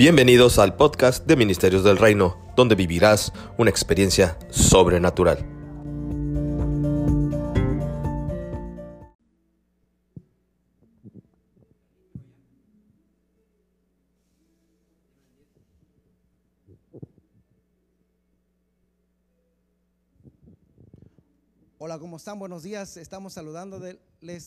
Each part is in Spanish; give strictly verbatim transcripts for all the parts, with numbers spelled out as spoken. Bienvenidos al podcast de Ministerios del Reino, donde vivirás una experiencia sobrenatural. Hola, ¿cómo están? Buenos días. Estamos saludándoles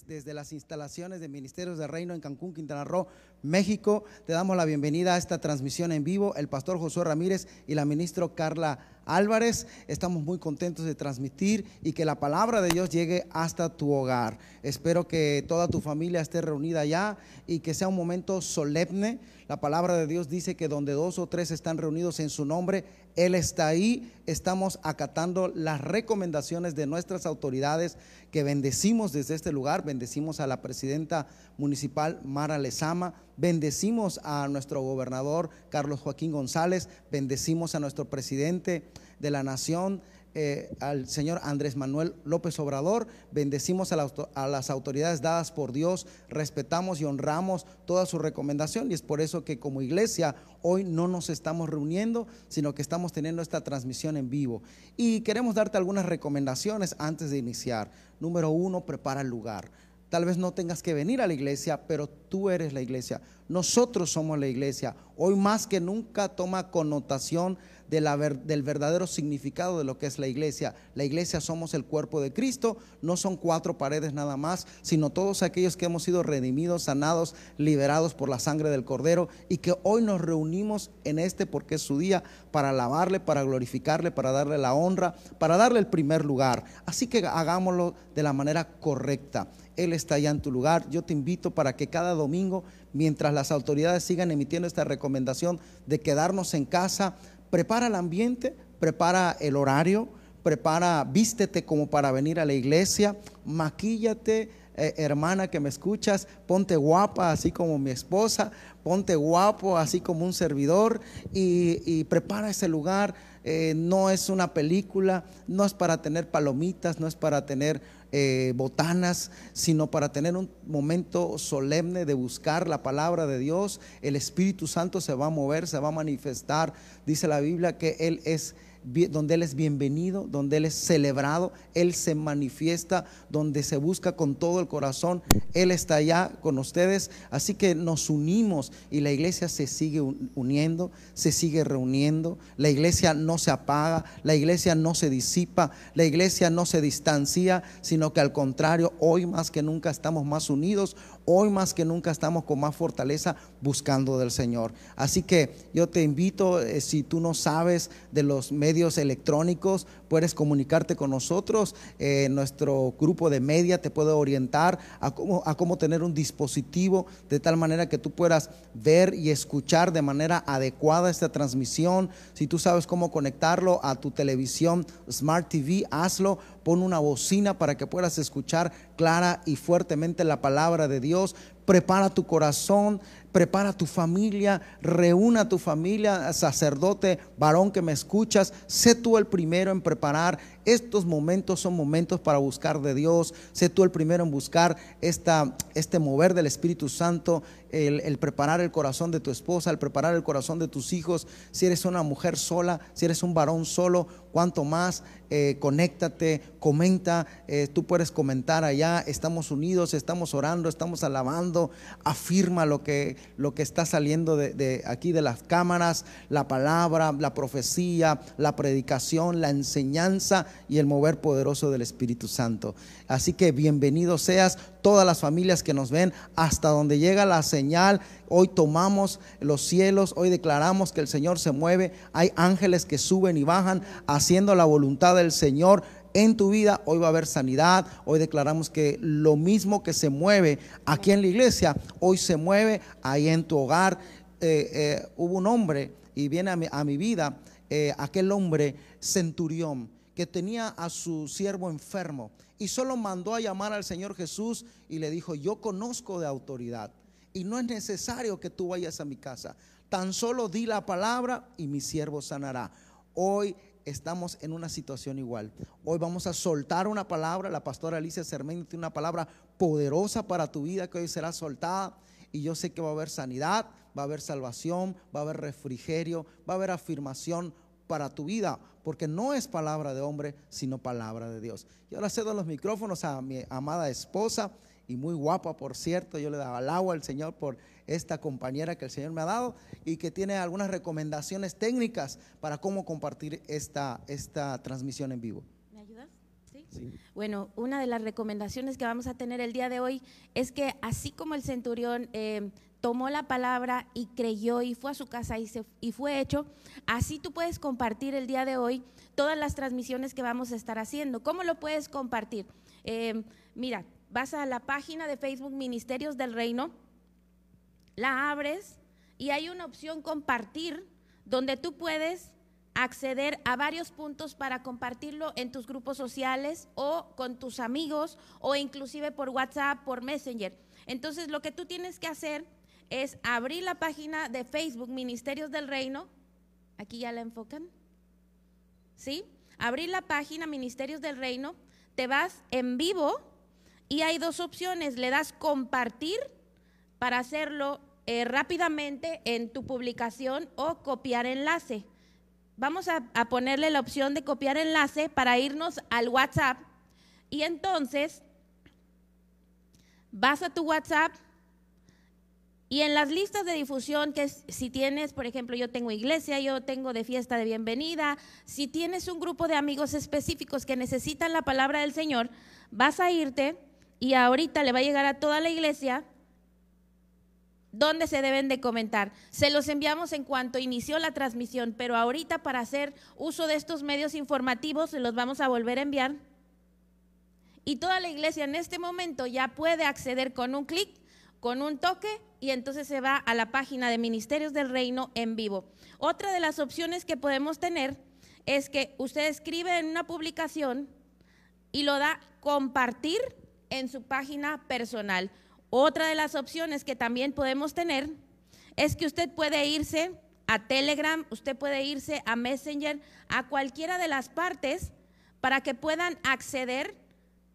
desde las instalaciones de Ministerios del Reino en Cancún, Quintana Roo, México. Te damos la bienvenida a esta transmisión en vivo, el pastor Josué Ramírez y la ministra Carla Álvarez. Estamos muy contentos de transmitir y que la palabra de Dios llegue hasta tu hogar. Espero que toda tu familia esté reunida allá y que sea un momento solemne. La palabra de Dios dice que donde dos o tres están reunidos en su nombre, Él está ahí. Estamos acatando las recomendaciones de nuestras autoridades que bendecimos desde este lugar. Bendecimos a la presidenta municipal Mara Lezama, bendecimos a nuestro gobernador Carlos Joaquín González, bendecimos a nuestro presidente de la nación, eh, al señor Andrés Manuel López Obrador, bendecimos a, la, a las autoridades dadas por Dios, respetamos y honramos toda su recomendación, y es por eso que como iglesia hoy no nos estamos reuniendo, sino que estamos teniendo esta transmisión en vivo. Y queremos darte algunas recomendaciones antes de iniciar. Número uno, prepara el lugar. Tal vez no tengas que venir a la iglesia, pero tú eres la iglesia. Nosotros somos la iglesia. Hoy más que nunca toma connotación de la ver, del verdadero significado de lo que es la iglesia. La iglesia somos el cuerpo de Cristo. No son cuatro paredes nada más, sino todos aquellos que hemos sido redimidos, sanados, liberados por la sangre del Cordero, y que hoy nos reunimos en este porque es su día, para alabarle, para glorificarle, para darle la honra, para darle el primer lugar. Así que hagámoslo de la manera correcta. Él está allá en tu lugar. Yo te invito para que cada domingo, mientras las autoridades sigan emitiendo esta recomendación de quedarnos en casa, prepara el ambiente, prepara el horario, prepara, vístete como para venir a la iglesia, maquíllate, eh, hermana que me escuchas, ponte guapa así como mi esposa, ponte guapo así como un servidor, y, y prepara ese lugar. Eh, no es una película, no es para tener palomitas, no es para tener eh, botanas, sino para tener un momento solemne de buscar la palabra de Dios. El Espíritu Santo se va a mover, se va a manifestar. Dice la Biblia que Él es, donde Él es bienvenido, donde Él es celebrado, Él se manifiesta, donde se busca con todo el corazón, Él está allá con ustedes. Así que nos unimos y la iglesia se sigue uniendo, se sigue reuniendo. La iglesia no se apaga, la iglesia no se disipa, la iglesia no se distancia, sino que al contrario, hoy más que nunca estamos más unidos, hoy más que nunca estamos con más fortaleza buscando del Señor. Así que yo te invito, eh, si tú no sabes de los medios medios electrónicos, puedes comunicarte con nosotros. Eh, nuestro grupo de media te puede orientar a cómo, a cómo tener un dispositivo de tal manera que tú puedas ver y escuchar de manera adecuada esta transmisión. Si tú sabes cómo conectarlo a tu televisión Smart T V, hazlo. Pon una bocina para que puedas escuchar clara y fuertemente la palabra de Dios. Prepara tu corazón, prepara tu familia, reúna a tu familia, sacerdote, varón que me escuchas, sé tú el primero en preparar. Estos momentos son momentos para buscar de Dios. Sé tú el primero en buscar esta, este mover del Espíritu Santo, el, el preparar el corazón de tu esposa, el preparar el corazón de tus hijos. Si eres una mujer sola, si eres un varón solo, cuanto más, eh, conéctate, comenta, eh, tú puedes comentar allá. Estamos unidos, estamos orando, estamos alabando. Afirma lo que, lo que está saliendo de, de aquí de las cámaras, la palabra, la profecía, la predicación, la enseñanza y el mover poderoso del Espíritu Santo. Así que bienvenido seas, todas las familias que nos ven, hasta donde llega la señal. Hoy tomamos los cielos, hoy declaramos que el Señor se mueve. Hay ángeles que suben y bajan haciendo la voluntad del Señor. En tu vida hoy va a haber sanidad. Hoy declaramos que lo mismo que se mueve aquí en la iglesia, hoy se mueve ahí en tu hogar. eh, eh, Hubo un hombre y viene a mi, a mi vida, eh, aquel hombre centurión que tenía a su siervo enfermo, y solo mandó a llamar al Señor Jesús y le dijo: yo conozco de autoridad y no es necesario que tú vayas a mi casa, tan solo di la palabra y mi siervo sanará. Hoy estamos en una situación igual. Hoy vamos a soltar una palabra. La pastora Alicia Sarmiento tiene una palabra poderosa para tu vida que hoy será soltada. y yo sé que va a haber sanidad, va a haber salvación, va a haber refrigerio, va a haber afirmación para tu vida, porque no es palabra de hombre, sino palabra de Dios. Y ahora cedo los micrófonos a mi amada esposa, y muy guapa, por cierto. Yo le daba el agua al Señor por esta compañera que el Señor me ha dado y que tiene algunas recomendaciones técnicas para cómo compartir esta, esta transmisión en vivo. ¿Me ayudas? ¿Sí? Sí. Bueno, una de las recomendaciones que vamos a tener el día de hoy es que así como el centurión eh, tomó la palabra y creyó y fue a su casa y, se, y fue hecho, así tú puedes compartir el día de hoy todas las transmisiones que vamos a estar haciendo. ¿Cómo lo puedes compartir? Eh, mira, vas a la página de Facebook Ministerios del Reino, la abres y hay una opción compartir donde tú puedes acceder a varios puntos para compartirlo en tus grupos sociales o con tus amigos o inclusive por WhatsApp, por Messenger. Entonces lo que tú tienes que hacer es abrir la página de Facebook Ministerios del Reino, aquí ya la enfocan, ¿sí? Abrir la página Ministerios del Reino, te vas en vivo. Y hay dos opciones, le das compartir para hacerlo eh, rápidamente en tu publicación o copiar enlace. Vamos a, a ponerle la opción de copiar enlace para irnos al WhatsApp y entonces vas a tu WhatsApp y en las listas de difusión que si tienes, por ejemplo, yo tengo iglesia, yo tengo de fiesta de bienvenida, si tienes un grupo de amigos específicos que necesitan la palabra del Señor, vas a irte. Y ahorita le va a llegar a toda la iglesia donde se deben de comentar. Se los enviamos en cuanto inició la transmisión, pero ahorita para hacer uso de estos medios informativos se los vamos a volver a enviar. Y toda la iglesia en este momento ya puede acceder con un clic, con un toque, y entonces se va a la página de Ministerios del Reino en vivo. Otra de las opciones que podemos tener es que usted escribe en una publicación y lo da compartir en su página personal. Otra de las opciones que también podemos tener es que usted puede irse a Telegram, usted puede irse a Messenger, a cualquiera de las partes para que puedan acceder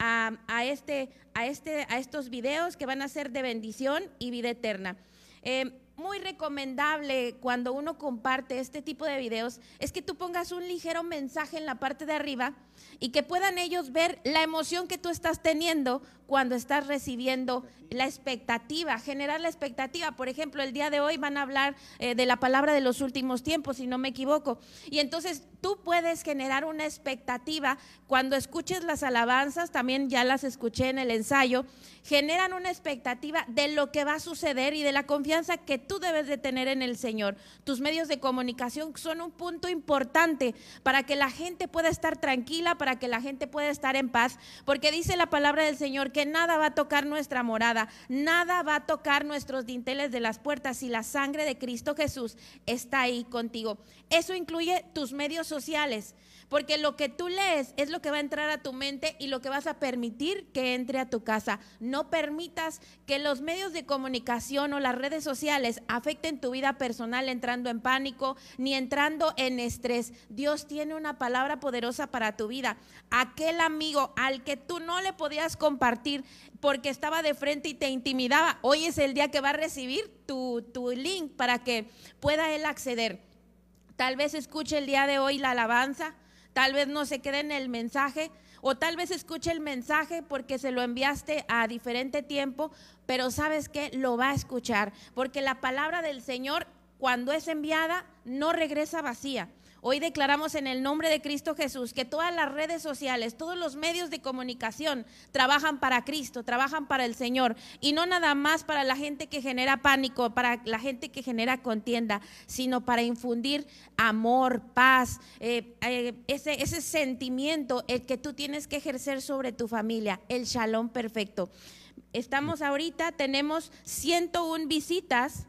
a, a, este, a, este, a estos videos que van a ser de bendición y vida eterna. Eh, muy recomendable cuando uno comparte este tipo de videos es que tú pongas un ligero mensaje en la parte de arriba y que puedan ellos ver la emoción que tú estás teniendo cuando estás recibiendo la expectativa, generar la expectativa. Por ejemplo, el día de hoy van a hablar eh, de la palabra de los últimos tiempos, si no me equivoco. Y entonces tú puedes generar una expectativa cuando escuches las alabanzas, también ya las escuché en el ensayo, generan una expectativa de lo que va a suceder y de la confianza que tú debes de tener en el Señor. Tus medios de comunicación son un punto importante para que la gente pueda estar tranquila, para que la gente pueda estar en paz, porque dice la palabra del Señor que que nada va a tocar nuestra morada, nada va a tocar nuestros dinteles de las puertas si la sangre de Cristo Jesús está ahí contigo. Eso incluye tus medios sociales, porque lo que tú lees es lo que va a entrar a tu mente y lo que vas a permitir que entre a tu casa. No permitas que los medios de comunicación o las redes sociales afecten tu vida personal entrando en pánico ni entrando en estrés. Dios tiene una palabra poderosa para tu vida. Aquel amigo al que tú no le podías compartir porque estaba de frente y te intimidaba, hoy es el día que va a recibir tu, tu link para que pueda él acceder. Tal vez escuche el día de hoy la alabanza, tal vez no se quede en el mensaje, o tal vez escuche el mensaje porque se lo enviaste a diferente tiempo, pero ¿sabes qué? Lo va a escuchar, porque la palabra del Señor cuando es enviada no regresa vacía. Hoy declaramos en el nombre de Cristo Jesús que todas las redes sociales, todos los medios de comunicación trabajan para Cristo, trabajan para el Señor y no nada más para la gente que genera pánico, para la gente que genera contienda, sino para infundir amor, paz, eh, eh, ese, ese sentimiento el que tú tienes que ejercer sobre tu familia, el shalom perfecto. Estamos ahorita, tenemos ciento una visitas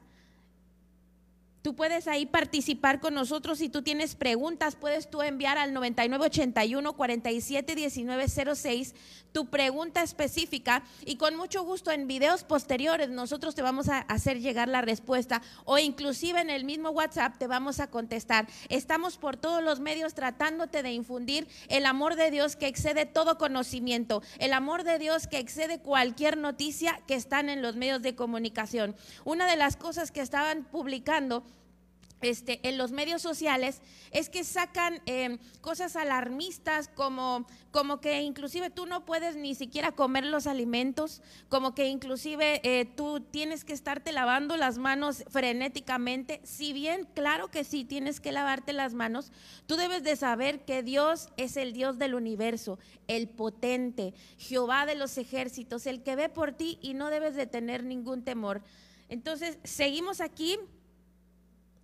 Tú puedes ahí participar con nosotros. Si tú tienes preguntas, puedes tú enviar al noventa y nueve ochenta y uno cuarenta y siete diecinueve cero seis tu pregunta específica y con mucho gusto en videos posteriores nosotros te vamos a hacer llegar la respuesta, o inclusive en el mismo WhatsApp te vamos a contestar. Estamos por todos los medios tratándote de infundir el amor de Dios que excede todo conocimiento, el amor de Dios que excede cualquier noticia que están en los medios de comunicación. Una de las cosas que estaban publicando Este, en los medios sociales es que sacan eh, cosas alarmistas como, como que inclusive tú no puedes ni siquiera comer los alimentos, como que inclusive eh, tú tienes que estarte lavando las manos frenéticamente. Si bien claro que sí tienes que lavarte las manos, tú debes de saber que Dios es el Dios del universo, el potente, Jehová de los ejércitos, el que ve por ti, y no debes de tener ningún temor. Entonces seguimos aquí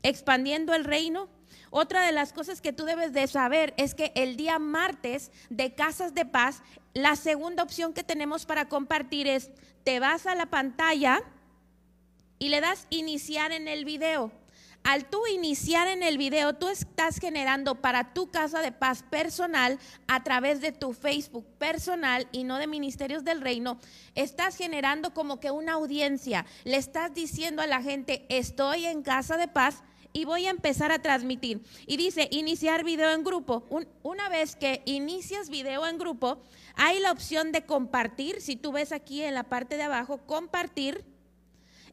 expandiendo el reino. Otra de las cosas que tú debes de saber es que el día martes de Casas de Paz, la segunda opción que tenemos para compartir es, te vas a la pantalla y le das iniciar en el video. Al tú iniciar en el video, tú estás generando para tu Casa de Paz personal, a través de tu Facebook personal y no de Ministerios del Reino, estás generando como que una audiencia. Le estás diciendo a la gente, estoy en Casa de Paz y voy a empezar a transmitir. Y dice, iniciar video en grupo. Un, una vez que inicias video en grupo, hay la opción de compartir. Si tú ves aquí en la parte de abajo, compartir.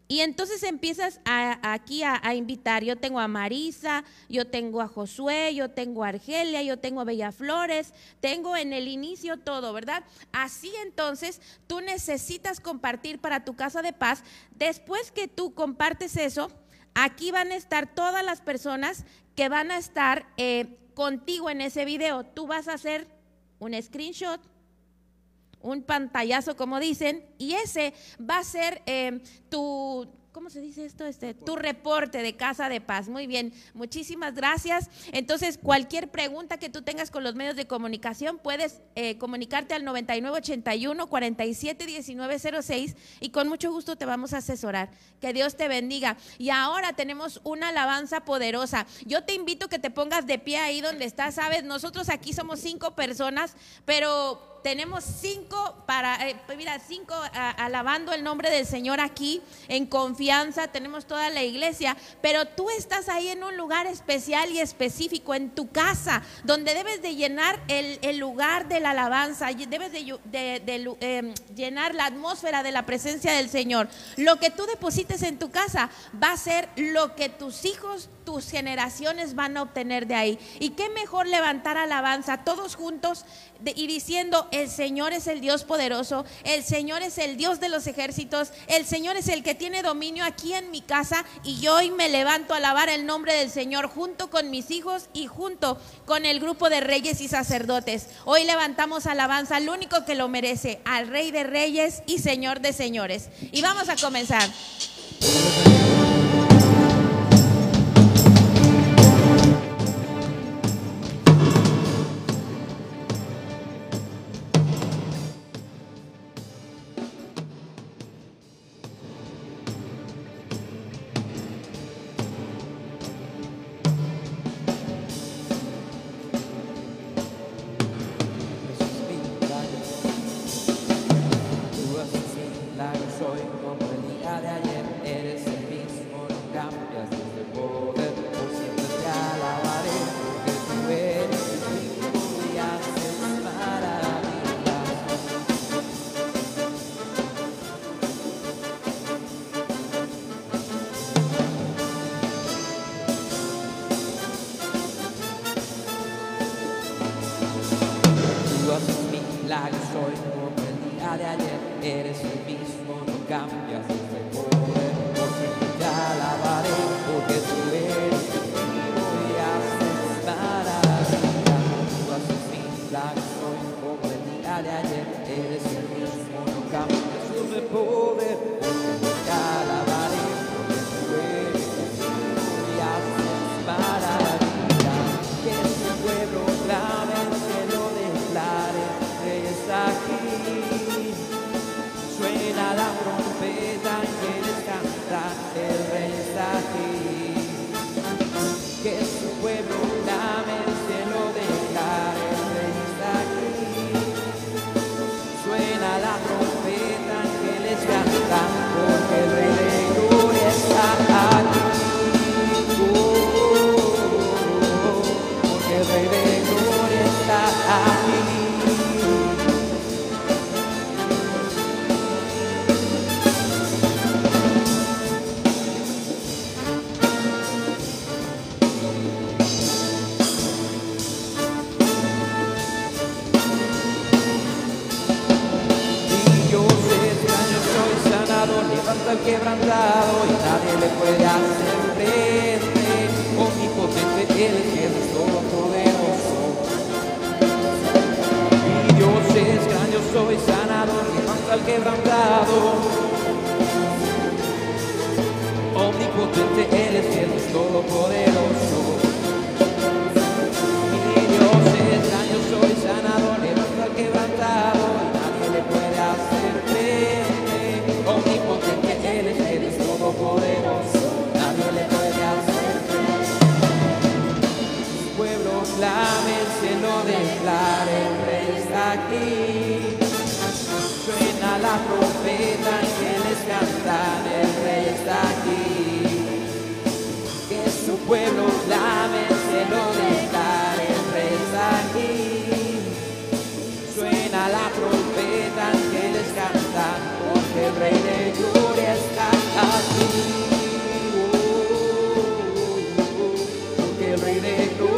Y entonces empiezas a, a aquí a, a invitar. Yo tengo a Marisa, yo tengo a Josué, yo tengo a Argelia, yo tengo a Bellaflores, tengo en el inicio todo, ¿verdad? Así entonces tú necesitas compartir para tu Casa de Paz. Después que tú compartes eso, aquí van a estar todas las personas que van a estar eh, contigo en ese video. Tú vas a hacer un screenshot, un pantallazo, como dicen, y ese va a ser eh, tu, ¿cómo se dice esto? Este, tu reporte de Casa de Paz. Muy bien, muchísimas gracias. Entonces, cualquier pregunta que tú tengas con los medios de comunicación, puedes eh, comunicarte al noventa y nueve ochenta y uno cuarenta y siete diecinueve cero seis y con mucho gusto te vamos a asesorar. Que Dios te bendiga. Y ahora tenemos una alabanza poderosa. Yo te invito que te pongas de pie ahí donde estás, ¿sabes? Nosotros aquí somos cinco personas, pero tenemos cinco para, eh, mira, cinco a, alabando el nombre del Señor aquí en confianza. Tenemos toda la iglesia, pero tú estás ahí en un lugar especial y específico, en tu casa, donde debes de llenar el, el lugar de la alabanza, debes de, de, de eh, llenar la atmósfera de la presencia del Señor. Lo que tú deposites en tu casa va a ser lo que tus hijos, tus generaciones van a obtener de ahí. Y qué mejor levantar alabanza todos juntos de, y diciendo, el Señor es el Dios poderoso, el Señor es el Dios de los ejércitos, el Señor es el que tiene dominio aquí en mi casa, y yo hoy me levanto a alabar el nombre del Señor junto con mis hijos y junto con el grupo de reyes y sacerdotes. Hoy levantamos alabanza al único que lo merece, al Rey de Reyes y Señor de Señores. Y vamos a comenzar. Soy como el día de ayer, eres el mismo, no cambias, no te mueves. santo el quebrantado, y nadie le puede hacer frente. Omnipotente el que restaura poderoso. Mi Dios es gran, yo soy sanador, levanta al quebrantado. Omnipotente el que restaura poderoso. Mi Dios es gran, yo soy sanador, levanta al quebrantado, y nadie le puede hacer frente. Omnipotente el que restaura poderoso. Lámense, lo declare, el rey está aquí. Suena la trompeta y quienes cantan, el rey está aquí. Que su pueblo lámense, lo declare, el rey está aquí. Suena la trompeta y quienes cantan, porque el rey de gloria está aquí. Porque el rey de gloria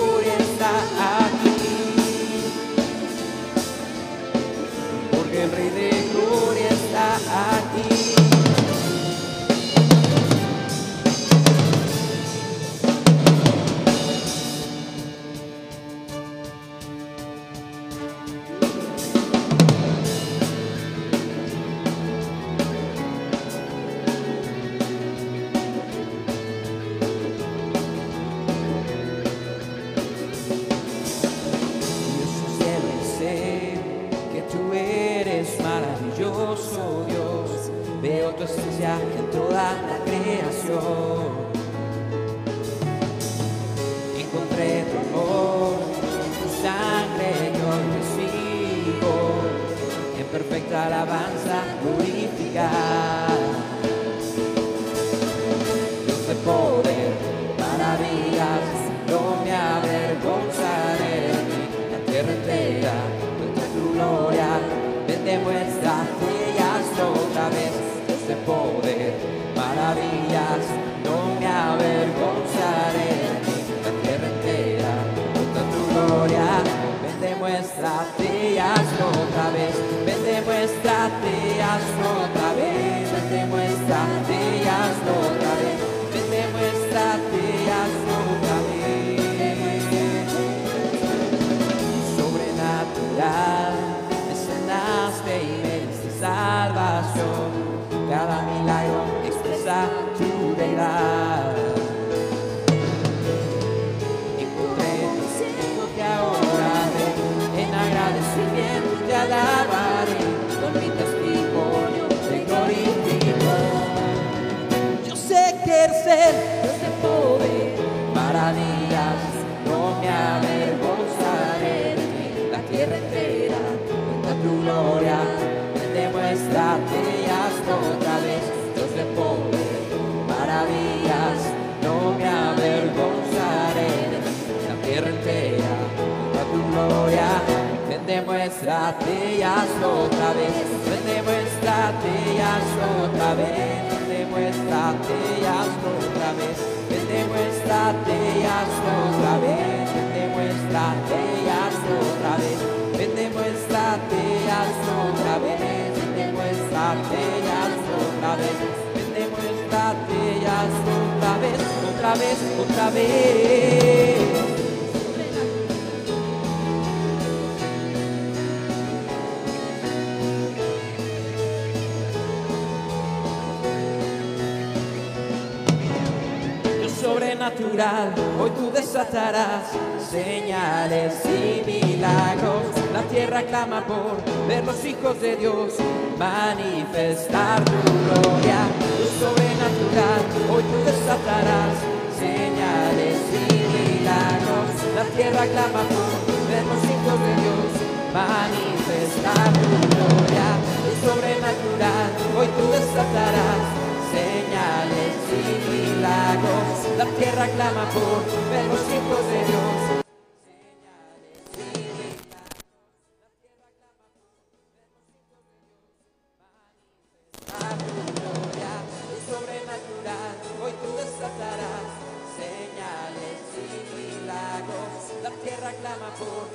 el rey de gloria está aquí. Hoy tú desatarás señales y milagros. La tierra clama por ver los hijos de Dios manifestar tu gloria. Tu sobrenatural, hoy tú desatarás señales y milagros. La tierra clama por ver los hijos de Dios manifestar tu gloria. Tu sobrenatural, hoy tú desatarás señales y milagros. La tierra clama por ver los hijos de Dios. Señales y milagros. La tierra clama por ver los hijos de Dios. Manifestar tu gloria. Tu sobrenatural, hoy tú desatarás señales y milagros. La tierra clama por ver los hijos de Dios.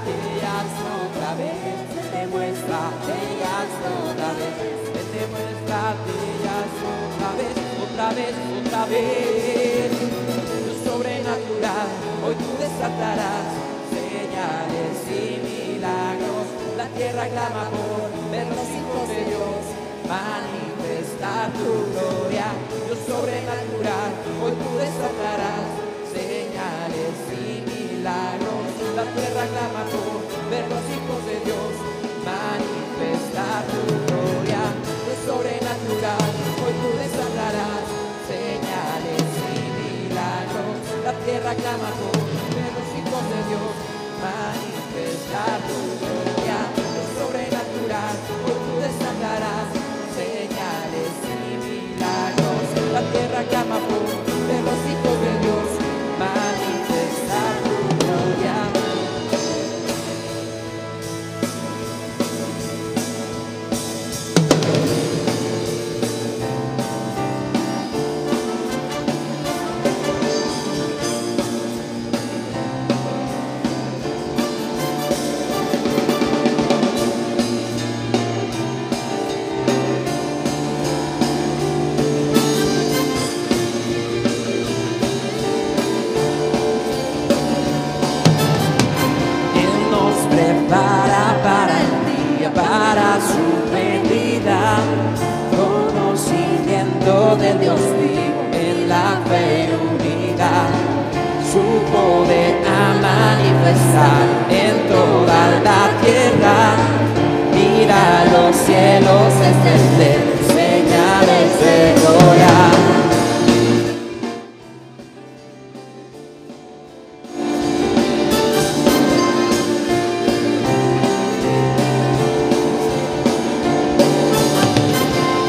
hazlo otra vez, vete, muéstrate y hazlo otra vez, vete, muéstrate y hazlo otra vez, otra vez, otra vez. Tu sobrenatural hoy tú desatarás, señales y milagros, la tierra clama por ver los hijos de Dios manifestar tu gloria. Tu sobrenatural hoy tú desatarás, señales y milagros, la tierra clama por ver los hijos de Dios manifestar tu gloria. Tu sobrenatural hoy tú desatarás, señales y milagros, la tierra clama por ver los hijos de Dios manifestar tu gloria. Tu sobrenatural hoy tú desatarás, señales y milagros, la tierra clama por ver los hijos de Dios manifestar tu gloria. En toda la tierra, mira los cielos extender señales de gloria.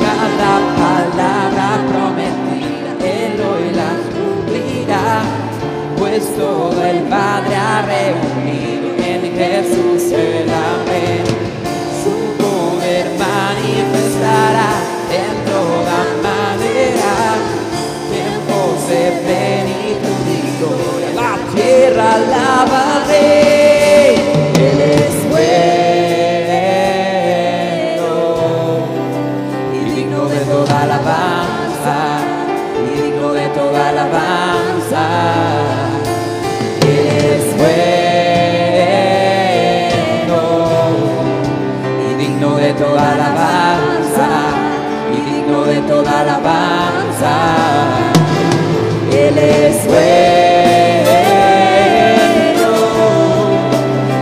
Cada palabra prometida él hoy las cumplirá, pues todo el Padre ha reunido Jesús el amén. Su poder manifestará en toda manera, tiempos de plenitud y gloria, la tierra alabaré. Él es bueno y digno de toda alabanza, y digno de toda alabanza. Él es bueno de toda alabanza, y digno de toda alabanza. Él es bueno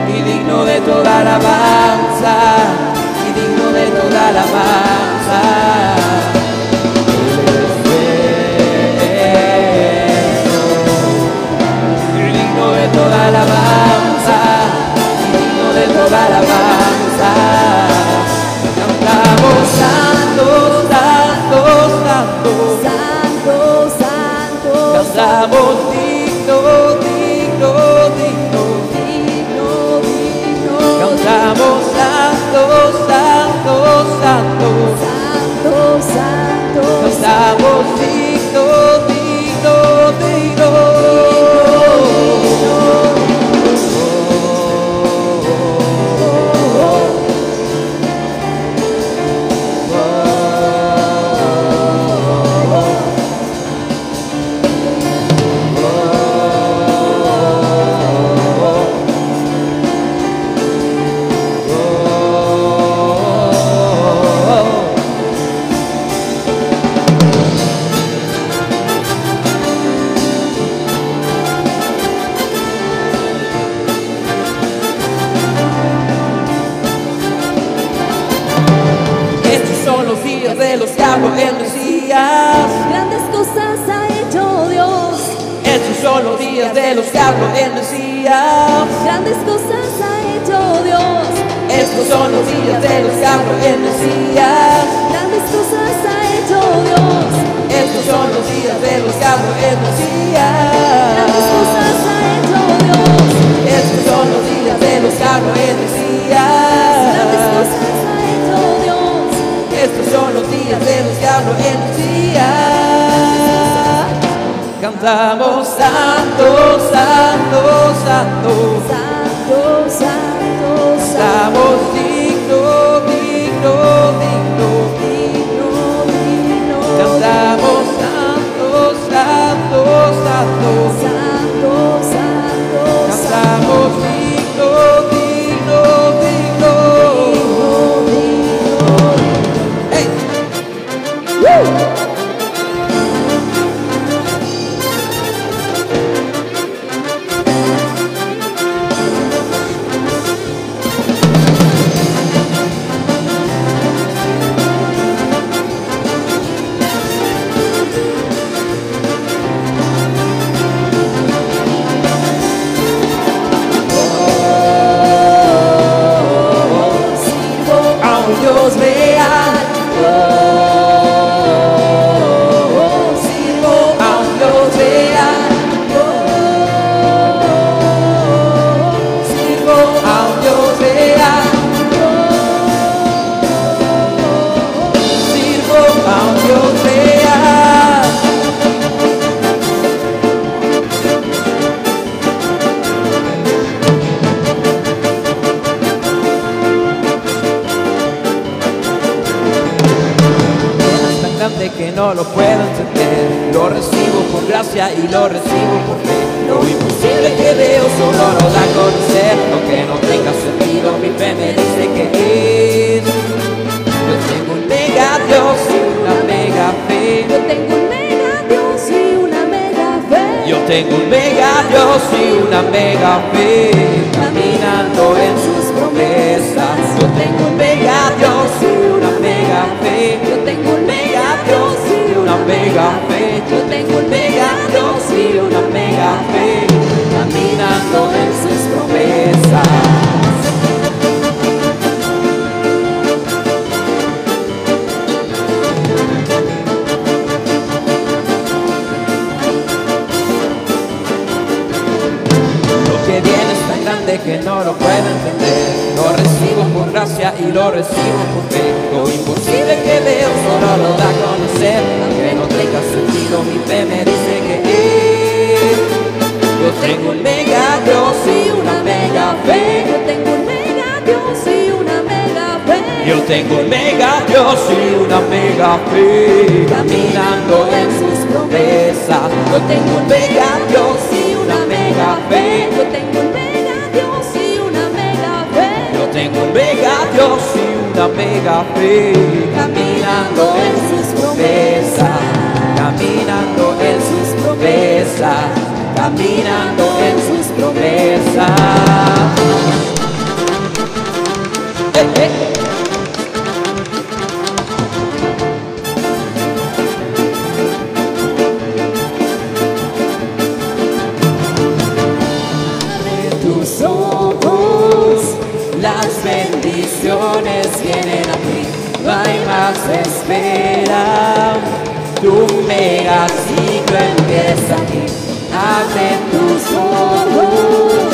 y digno de toda alabanza, y digno de toda alabanza. Él es bueno y digno de toda alabanza, y digno de toda alabanza. Santo, santo, santo, santo, santo, cantamos digno, digno, digno, digno, digno, cantamos santo, santo, santo, santo, santo, cantamos digno, digno, digno, digno. Son los días de los que habló el Mesías, grandes cosas ha hecho Dios. Estos son los días de los que habló el Mesías, grandes cosas ha hecho Dios. Estos son los días de los que habló el Mesías, grandes cosas ha hecho Dios. Estos son los días de los que habló el Mesías, grandes cosas ha hecho Dios. Estos son los días de los que habló el Mesías. Cantamos santo, santo, santo, santo, santo. no lo puedo entender. Lo recibo por gracia y lo recibo por fe. Lo imposible que veo solo lo da a conocer. Lo que no tenga sentido, mi fe me dice que es. Yo tengo un mega Dios y una mega fe. Yo tengo un mega Dios y una mega fe. Yo tengo un mega Dios y una mega fe. Caminando en sus promesas. Yo tengo un mega Dios y una mega fe. Yo tengo un mega Dios y una mega fe. Yo tengo un mega Dios y una mega fe. Caminando en sus promesas. Que no lo puedo entender. Lo recibo por gracia y lo recibo por fe. Lo imposible que veo solo lo da a conocer. Aunque no tenga sentido, mi fe me dice que es. Yo tengo un mega Dios y una mega fe. Yo tengo un mega Dios y una mega fe. Yo tengo un mega Dios y una mega fe. Caminando en sus promesas. Yo tengo un mega Dios y una mega fe. Yo tengo un Tengo un mega Dios y una mega fe. Caminando en sus promesas. Caminando en sus promesas. Caminando en sus promesas. Eh, eh. Vienen a ti, no hay más espera. Tu mega ciclo empieza aquí. Abre tus ojos,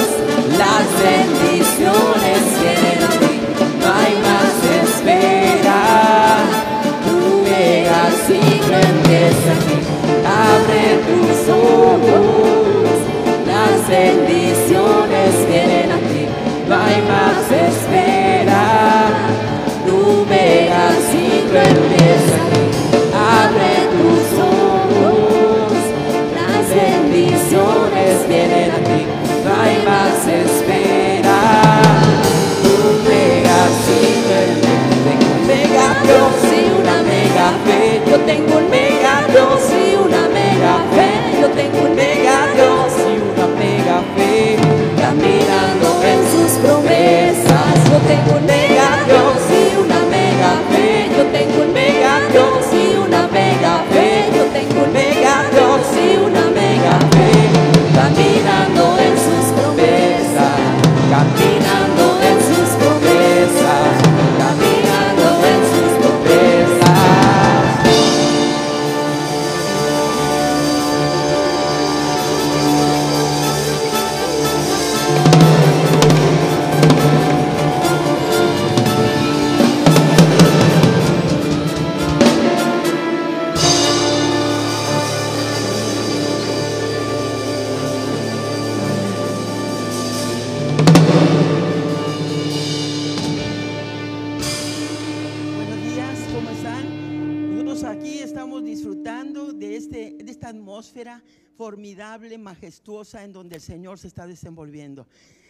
las bendiciones vienen a ti, no hay más espera. Tu mega ciclo empieza aquí. Abre tus ojos, las bendiciones vienen a ti, no hay más espera. Tu mega ciclo empieza aquí. Abre tus ojos, las bendiciones vienen a ti, no hay más espera. Tu mega ciclo empieza. Un mega Dios y una mega fe. Yo tengo un mega Dios y una mega fe. Yo tengo un mega Dios y una mega fe. Caminando en sus promesas. Yo tengo un mega Dios y una mega fe. Yo tengo un mega Dios y una mega fe. Yo tengo un mega Dios y una mega fe. Caminando en sus promesas. Caminando en sus promesas. Caminando en sus promesas. Atmósfera formidable, majestuosa en donde el Señor se está desenvolviendo.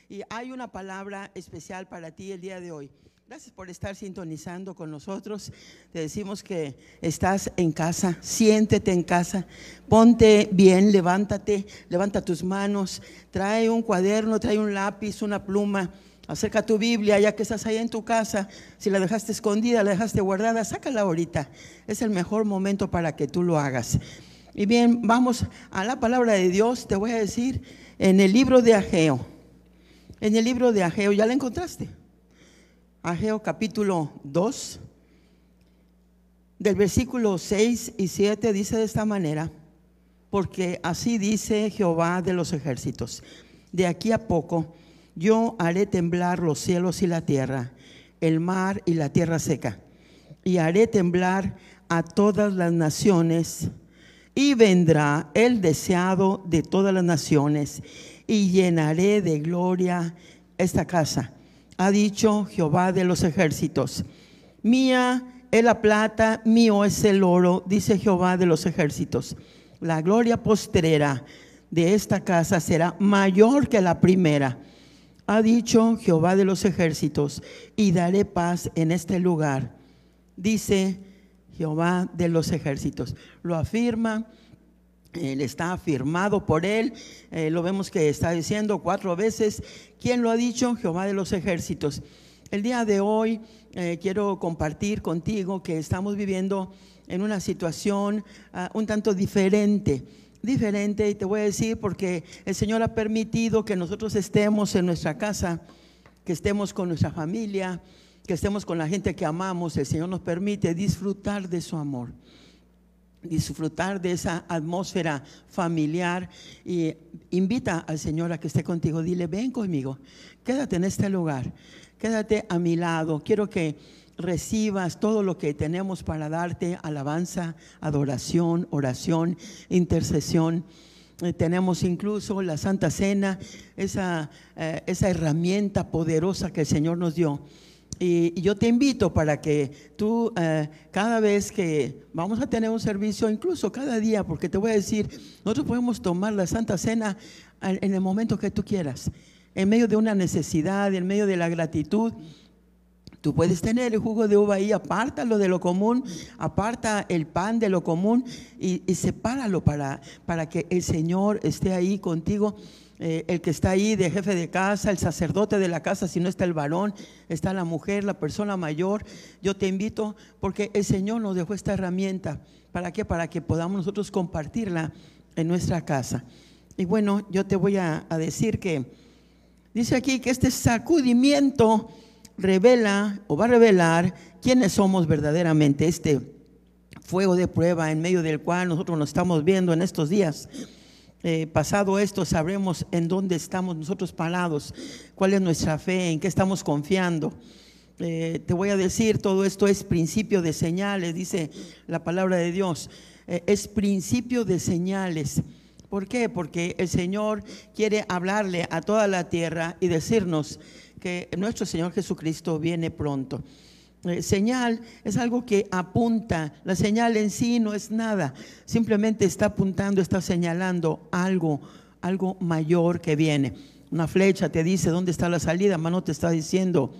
Y hay una palabra especial para ti el día de hoy. Gracias por estar sintonizando con nosotros. Te decimos que estás en casa, siéntete en casa, ponte bien, levántate, levanta tus manos, trae un cuaderno, trae un lápiz, una pluma. Acerca tu Biblia, ya que estás ahí en tu casa, si la dejaste escondida, la dejaste guardada, sácala ahorita. Es el mejor momento para que tú lo hagas. Y bien, vamos a la palabra de Dios, te voy a decir, en el libro de Ageo, en el libro de Ageo, ¿ya la encontraste? Ageo capítulo dos, del versículo seis y siete, dice de esta manera: porque así dice Jehová de los ejércitos, de aquí a poco yo haré temblar los cielos y la tierra, el mar y la tierra seca, y haré temblar a todas las naciones. Y vendrá el deseado de todas las naciones, y llenaré de gloria esta casa, ha dicho Jehová de los ejércitos. Mía es la plata, mío es el oro, dice Jehová de los ejércitos. La gloria postrera de esta casa será mayor que la primera, ha dicho Jehová de los ejércitos, y daré paz en este lugar, dice Jehová de los ejércitos. Lo afirma, él está afirmado por él, eh, lo vemos que está diciendo cuatro veces. ¿Quién lo ha dicho? Jehová de los ejércitos. El día de hoy eh, quiero compartir contigo que estamos viviendo en una situación uh, un tanto diferente, diferente, y te voy a decir porque el Señor ha permitido que nosotros estemos en nuestra casa, que estemos con nuestra familia, que estemos con la gente que amamos. El Señor nos permite disfrutar de su amor, disfrutar de esa atmósfera familiar, y invita al Señor a que esté contigo. Dile: ven conmigo, quédate en este lugar, quédate a mi lado, quiero que recibas todo lo que tenemos para darte: alabanza, adoración, oración, intercesión. Tenemos incluso la Santa Cena, esa, eh, esa herramienta poderosa que el Señor nos dio. Y, y yo te invito para que tú eh, cada vez que vamos a tener un servicio, incluso cada día, porque te voy a decir, nosotros podemos tomar la Santa Cena en el momento que tú quieras, en medio de una necesidad, en medio de la gratitud. Tú puedes tener el jugo de uva ahí, apártalo de lo común, aparta el pan de lo común y, y sepáralo para, para que el Señor esté ahí contigo. Eh, el que está ahí de jefe de casa, el sacerdote de la casa, si no está el varón, está la mujer, la persona mayor. Yo te invito porque el Señor nos dejó esta herramienta. ¿Para qué? Para que podamos nosotros compartirla en nuestra casa. Y bueno, yo te voy a, a decir que dice aquí que este sacudimiento revela o va a revelar quiénes somos verdaderamente. Este fuego de prueba en medio del cual nosotros nos estamos viendo en estos días. Eh, pasado esto, sabremos en dónde estamos nosotros parados, cuál es nuestra fe, en qué estamos confiando. Eh, te voy a decir, todo esto es principio de señales, dice la palabra de Dios. Eh, es principio de señales. ¿Por qué? Porque el Señor quiere hablarle a toda la tierra y decirnos que nuestro Señor Jesucristo viene pronto. Eh, señal es algo que apunta, la señal en sí no es nada, simplemente está apuntando, está señalando algo, algo mayor que viene. Una flecha te dice dónde está la salida, mano te está diciendo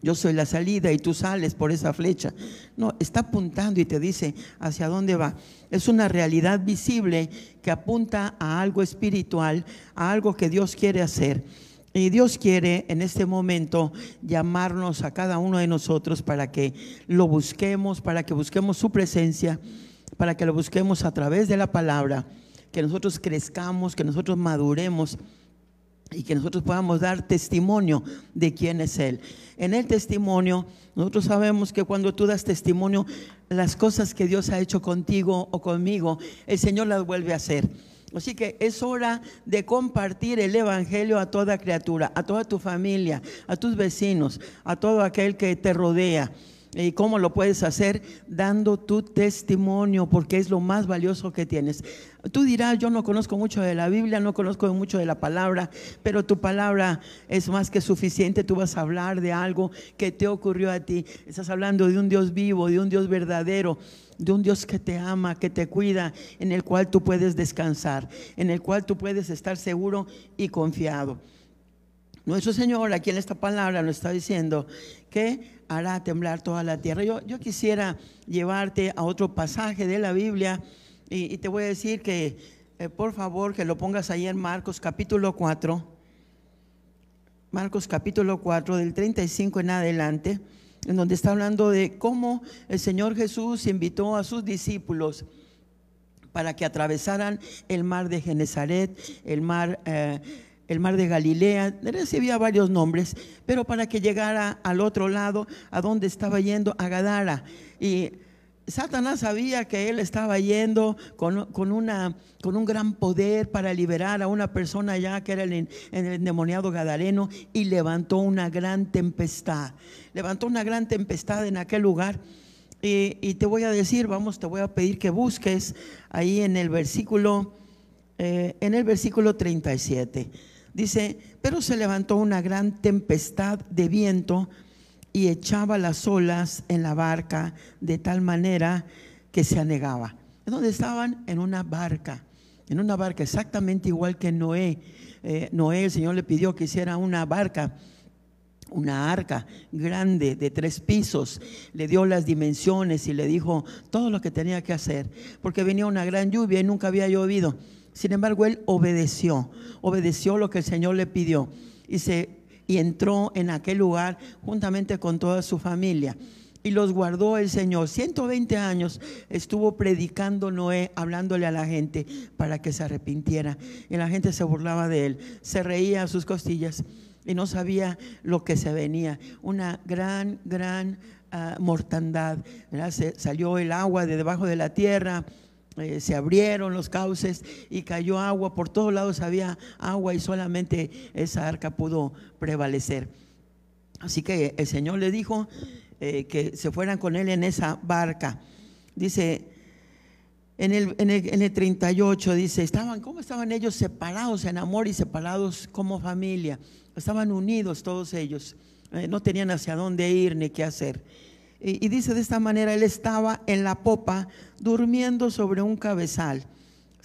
yo soy la salida y tú sales por esa flecha. No, está apuntando y te dice hacia dónde va. Es una realidad visible que apunta a algo espiritual, a algo que Dios quiere hacer. Y Dios quiere en este momento llamarnos a cada uno de nosotros para que lo busquemos, para que busquemos su presencia, para que lo busquemos a través de la palabra, que nosotros crezcamos, que nosotros maduremos y que nosotros podamos dar testimonio de quién es Él. En el testimonio, nosotros sabemos que cuando tú das testimonio, las cosas que Dios ha hecho contigo o conmigo, el Señor las vuelve a hacer. Así que es hora de compartir el evangelio a toda criatura, a toda tu familia, a tus vecinos, a todo aquel que te rodea. ¿Y cómo lo puedes hacer? Dando tu testimonio, porque es lo más valioso que tienes. Tú dirás: yo no conozco mucho de la Biblia, no conozco mucho de la palabra, pero tu palabra es más que suficiente. Tú vas a hablar de algo que te ocurrió a ti. Estás hablando de un Dios vivo, de un Dios verdadero, de un Dios que te ama, que te cuida, en el cual tú puedes descansar, en el cual tú puedes estar seguro y confiado. Nuestro Señor aquí en esta palabra nos está diciendo que hará temblar toda la tierra. Yo, yo quisiera llevarte a otro pasaje de la Biblia y, y te voy a decir que eh, por favor que lo pongas ahí en Marcos capítulo cuatro. Marcos capítulo cuatro del treinta y cinco en adelante, en donde está hablando de cómo el Señor Jesús invitó a sus discípulos para que atravesaran el mar de Genezaret, el mar eh, el mar de Galilea, recibía varios nombres, pero para que llegara al otro lado, a donde estaba yendo, a Gadara. Y Satanás sabía que él estaba yendo con, con, una, con un gran poder para liberar a una persona ya que era el, el endemoniado gadareno, y levantó una gran tempestad, levantó una gran tempestad en aquel lugar. Y, y te voy a decir, vamos, te voy a pedir que busques ahí en el versículo, eh, en el versículo treinta y siete. Dice: pero se levantó una gran tempestad de viento y echaba las olas en la barca de tal manera que se anegaba. ¿En dónde estaban? En una barca, en una barca exactamente igual que Noé. Eh, Noé, el Señor le pidió que hiciera una barca, una arca grande de tres pisos, le dio las dimensiones y le dijo todo lo que tenía que hacer, porque venía una gran lluvia y nunca había llovido. Sin embargo, él obedeció, obedeció lo que el Señor le pidió y, se, y entró en aquel lugar juntamente con toda su familia. Y los guardó el Señor. ciento veinte años estuvo predicando Noé, hablándole a la gente para que se arrepintiera. Y la gente se burlaba de él, se reía a sus costillas y no sabía lo que se venía. Una gran, gran uh, mortandad, ¿verdad? Se, salió el agua de debajo de la tierra, eh, se abrieron los cauces y cayó agua. Por todos lados había agua y solamente esa arca pudo prevalecer. Así que el Señor le dijo Eh, que se fueran con él en esa barca. Dice en el, en, el, en el treinta y ocho, dice, estaban, ¿cómo estaban ellos? Separados en amor y separados como familia. Estaban unidos todos ellos, eh, no tenían hacia dónde ir ni qué hacer. Y, y dice de esta manera, él estaba en la popa durmiendo sobre un cabezal.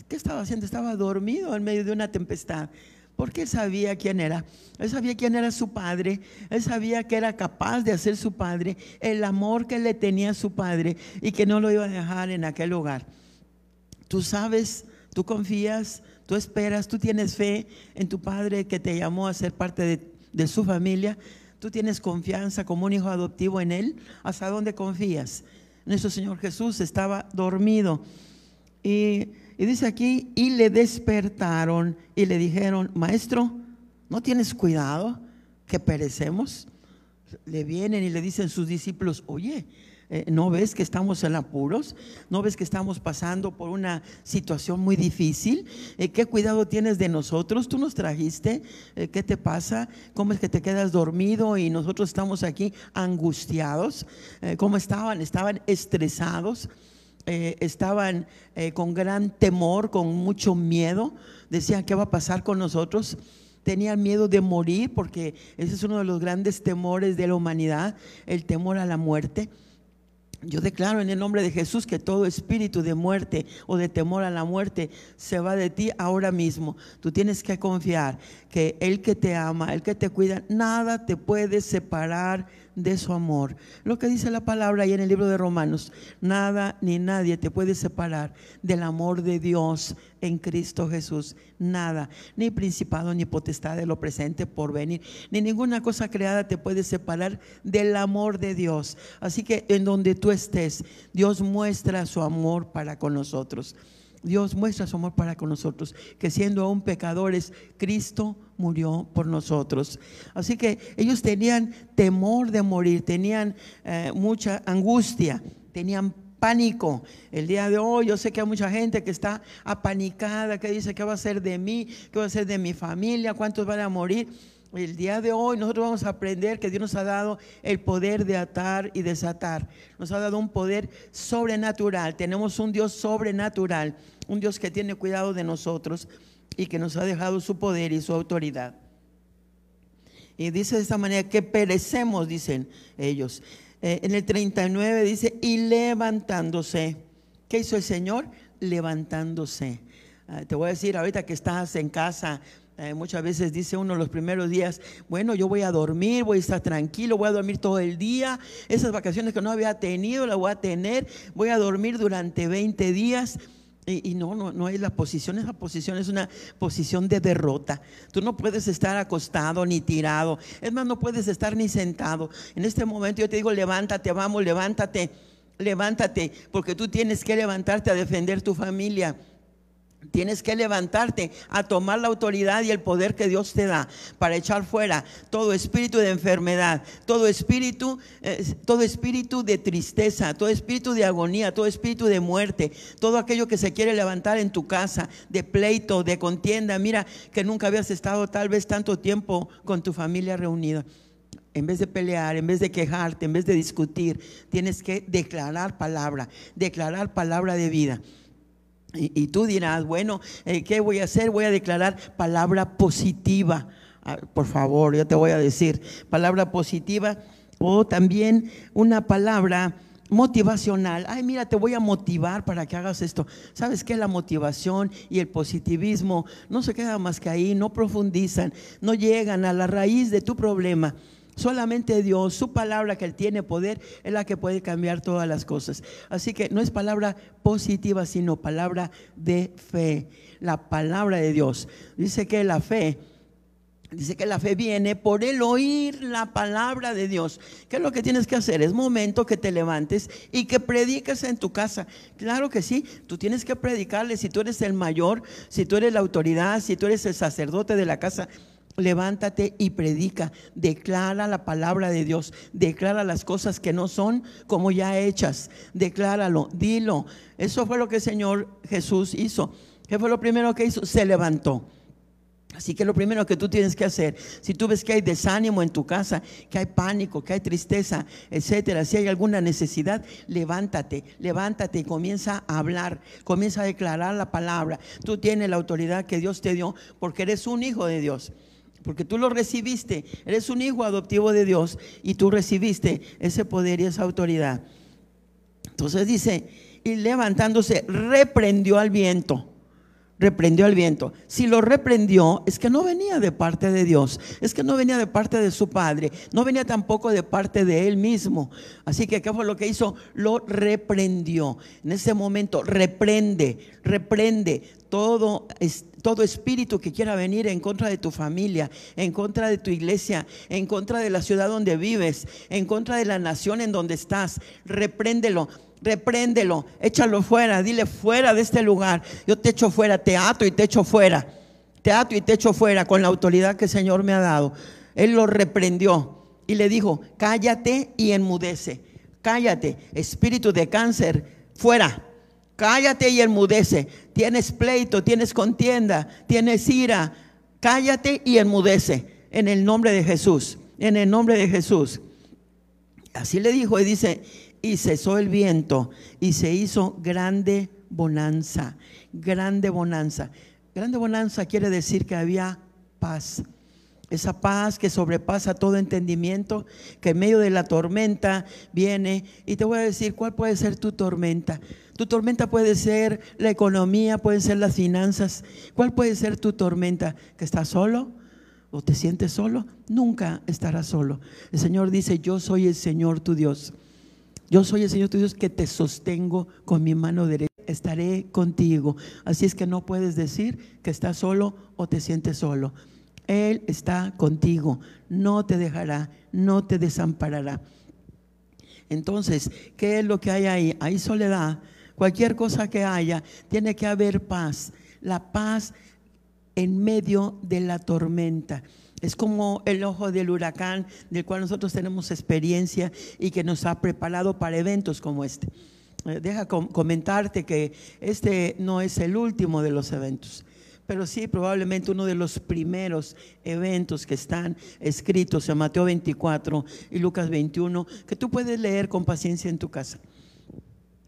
¿Qué estaba haciendo? Estaba dormido en medio de una tempestad. Porque él sabía quién era, él sabía quién era su padre, él sabía que era capaz de hacer su padre, el amor que le tenía su padre y que no lo iba a dejar en aquel hogar. Tú sabes, tú confías, tú esperas, tú tienes fe en tu padre que te llamó a ser parte de, de su familia, tú tienes confianza como un hijo adoptivo en él, ¿hasta dónde confías? Nuestro Señor Jesús estaba dormido y... Y dice aquí, y le despertaron y le dijeron, maestro, ¿no tienes cuidado que perecemos? Le vienen y le dicen sus discípulos, oye, ¿no ves que estamos en apuros? ¿No ves que estamos pasando por una situación muy difícil? ¿Qué cuidado tienes de nosotros? ¿Tú nos trajiste? ¿Qué te pasa? ¿Cómo es que te quedas dormido y nosotros estamos aquí angustiados? ¿Cómo estaban? Estaban estresados. Eh, estaban eh, con gran temor, con mucho miedo, decían ¿qué va a pasar con nosotros? Tenían miedo de morir porque ese es uno de los grandes temores de la humanidad, el temor a la muerte. Yo declaro en el nombre de Jesús que todo espíritu de muerte o de temor a la muerte se va de ti ahora mismo. Tú tienes que confiar que el que te ama, el que te cuida, nada te puede separar de su amor. Lo que dice la palabra ahí en el libro de Romanos, nada ni nadie te puede separar del amor de Dios en Cristo Jesús. Nada, ni principado ni potestad de lo presente por venir, ni ninguna cosa creada te puede separar del amor de Dios. Así que en donde tú estés, Dios muestra su amor para con nosotros. Dios muestra su amor para con nosotros, que siendo aún pecadores, Cristo murió por nosotros. Así que ellos tenían temor de morir, tenían eh, mucha angustia, tenían pánico. El día de hoy yo sé que hay mucha gente que está apanicada, que dice ¿qué va a ser de mí? ¿Qué va a ser de mi familia? ¿Cuántos van a morir? El día de hoy nosotros vamos a aprender que Dios nos ha dado el poder de atar y desatar. Nos ha dado un poder sobrenatural. Tenemos un Dios sobrenatural, un Dios que tiene cuidado de nosotros y que nos ha dejado su poder y su autoridad. Y dice de esta manera que perecemos, dicen ellos. Eh, en el treinta y nueve dice, y levantándose. ¿Qué hizo el Señor? Levantándose. Eh, te voy a decir ahorita que estás en casa. Eh, muchas veces dice uno los primeros días, bueno, yo voy a dormir, voy a estar tranquilo, voy a dormir todo el día, esas vacaciones que no había tenido las voy a tener, voy a dormir durante veinte días. Y, y no, no, no es la posición, esa posición es una posición de derrota. Tú no puedes estar acostado ni tirado, es más, no puedes estar ni sentado. En este momento yo te digo, levántate, vamos, levántate, levántate, porque tú tienes que levantarte a defender tu familia. Tienes que levantarte a tomar la autoridad y el poder que Dios te da para echar fuera todo espíritu de enfermedad, todo espíritu, eh, todo espíritu de tristeza, todo espíritu de agonía, todo espíritu de muerte, todo aquello que se quiere levantar en tu casa, de pleito, de contienda. Mira que nunca habías estado tal vez tanto tiempo con tu familia reunida. En vez de pelear, en vez de quejarte, en vez de discutir, tienes que declarar palabra, declarar palabra de vida. Y, y tú dirás, bueno, eh, ¿qué voy a hacer? Voy a declarar palabra positiva. Ah, por favor, yo te voy a decir, palabra positiva o también una palabra motivacional. Ay, mira, te voy a motivar para que hagas esto. ¿Sabes qué? La motivación y el positivismo no se quedan más que ahí, no profundizan, no llegan a la raíz de tu problema. Solamente Dios, su palabra que Él tiene poder, es la que puede cambiar todas las cosas. Así que no es palabra positiva, sino palabra de fe, la palabra de Dios. Dice que la fe… Dice que la fe viene por el oír la palabra de Dios. ¿Qué es lo que tienes que hacer? Es momento que te levantes y que prediques en tu casa. Claro que sí, tú tienes que predicarle. Si tú eres el mayor, si tú eres la autoridad, si tú eres el sacerdote de la casa, levántate y predica, declara la palabra de Dios, declara las cosas que no son como ya hechas, decláralo, dilo. Eso fue lo que el Señor Jesús hizo. ¿Qué fue lo primero que hizo? Se levantó. Así que lo primero que tú tienes que hacer, si tú ves que hay desánimo en tu casa, que hay pánico, que hay tristeza, etcétera, si hay alguna necesidad, levántate, levántate y comienza a hablar, comienza a declarar la palabra. Tú tienes la autoridad que Dios te dio porque eres un hijo de Dios, porque tú lo recibiste, eres un hijo adoptivo de Dios y tú recibiste ese poder y esa autoridad. Entonces dice, y levantándose reprendió al viento. Reprendió al viento. Si lo reprendió, es que no venía de parte de Dios, es que no venía de parte de su padre, no venía tampoco de parte de él mismo. Así que, ¿qué fue lo que hizo? Lo reprendió. En ese momento, reprende, reprende todo, todo espíritu que quiera venir en contra de tu familia, en contra de tu iglesia, en contra de la ciudad donde vives, en contra de la nación en donde estás. Repréndelo. Repréndelo, échalo fuera, dile fuera de este lugar. Yo te echo fuera, te ato y te echo fuera, te ato y te echo fuera con la autoridad que el Señor me ha dado. Él lo reprendió y le dijo, cállate y enmudece, cállate, espíritu de cáncer, fuera, cállate y enmudece. Tienes pleito, tienes contienda, tienes ira, cállate y enmudece en el nombre de Jesús, en el nombre de Jesús. Así le dijo y dice… Y cesó el viento y se hizo grande bonanza, grande bonanza. Grande bonanza quiere decir que había paz, esa paz que sobrepasa todo entendimiento, que en medio de la tormenta viene. Y te voy a decir cuál puede ser tu tormenta. Tu tormenta puede ser la economía, pueden ser las finanzas. ¿Cuál puede ser tu tormenta? ¿Que estás solo? ¿O te sientes solo? Nunca estarás solo. El Señor dice, yo soy el Señor tu Dios. Yo soy el Señor tu Dios que te sostengo con mi mano derecha, estaré contigo. Así es que no puedes decir que estás solo o te sientes solo. Él está contigo, no te dejará, no te desamparará. Entonces, ¿qué es lo que hay ahí? Hay soledad, cualquier cosa que haya, tiene que haber paz. La paz en medio de la tormenta. Es como el ojo del huracán del cual nosotros tenemos experiencia y que nos ha preparado para eventos como este. Deja comentarte que este no es el último de los eventos, pero sí probablemente uno de los primeros eventos que están escritos en Mateo veinticuatro y Lucas veintiuno, que tú puedes leer con paciencia en tu casa.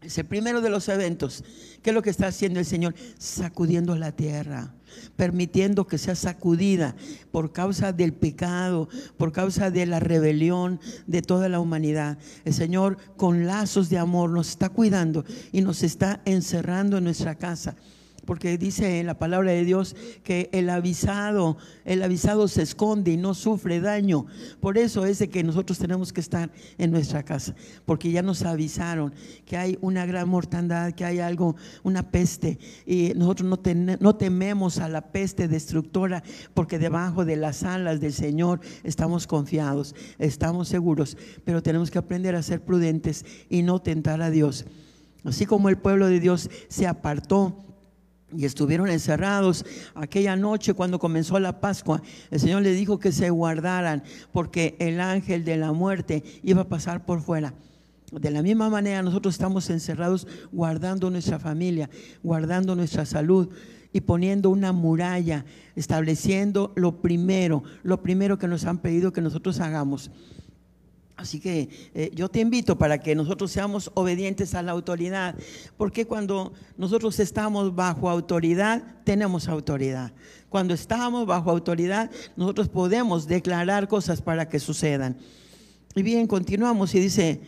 Es el primero de los eventos. ¿Qué es lo que está haciendo el Señor? Sacudiendo la tierra, permitiendo que sea sacudida por causa del pecado, por causa de la rebelión de toda la humanidad. El Señor con lazos de amor nos está cuidando y nos está encerrando en nuestra casa. Porque dice en la palabra de Dios que el avisado, el avisado se esconde y no sufre daño. Por eso es de que nosotros tenemos que estar en nuestra casa, porque ya nos avisaron que hay una gran mortandad, que hay algo, una peste. Y nosotros no, ten, no tememos a la peste destructora, porque debajo de las alas del Señor estamos confiados, estamos seguros. Pero tenemos que aprender a ser prudentes y no tentar a Dios. Así como el pueblo de Dios se apartó y estuvieron encerrados aquella noche cuando comenzó la Pascua, el Señor les dijo que se guardaran porque el ángel de la muerte iba a pasar por fuera. De la misma manera nosotros estamos encerrados guardando nuestra familia, guardando nuestra salud y poniendo una muralla, estableciendo lo primero, lo primero que nos han pedido que nosotros hagamos. Así que eh, yo te invito para que nosotros seamos obedientes a la autoridad, porque cuando nosotros estamos bajo autoridad, tenemos autoridad. Cuando estamos bajo autoridad, nosotros podemos declarar cosas para que sucedan. Y bien, continuamos y dice,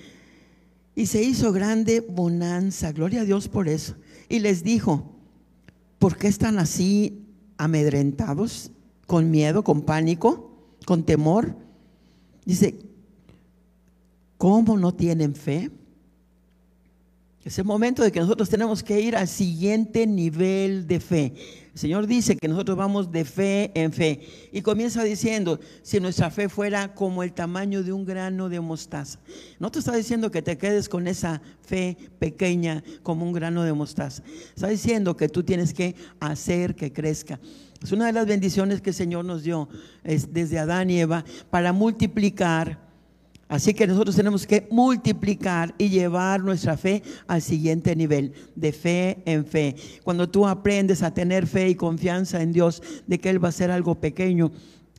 y se hizo grande bonanza, gloria a Dios por eso. Y les dijo, ¿por qué están así amedrentados, con miedo, con pánico, con temor? Dice, ¿cómo no tienen fe? Es el momento de que nosotros tenemos que ir al siguiente nivel de fe. El Señor dice que nosotros vamos de fe en fe. Y comienza diciendo, si nuestra fe fuera como el tamaño de un grano de mostaza. No te está diciendo que te quedes con esa fe pequeña como un grano de mostaza. Está diciendo que tú tienes que hacer que crezca. Es una de las bendiciones que el Señor nos dio es desde Adán y Eva para multiplicar. Así que nosotros tenemos que multiplicar y llevar nuestra fe al siguiente nivel, de fe en fe. Cuando tú aprendes a tener fe y confianza en Dios de que Él va a hacer algo pequeño,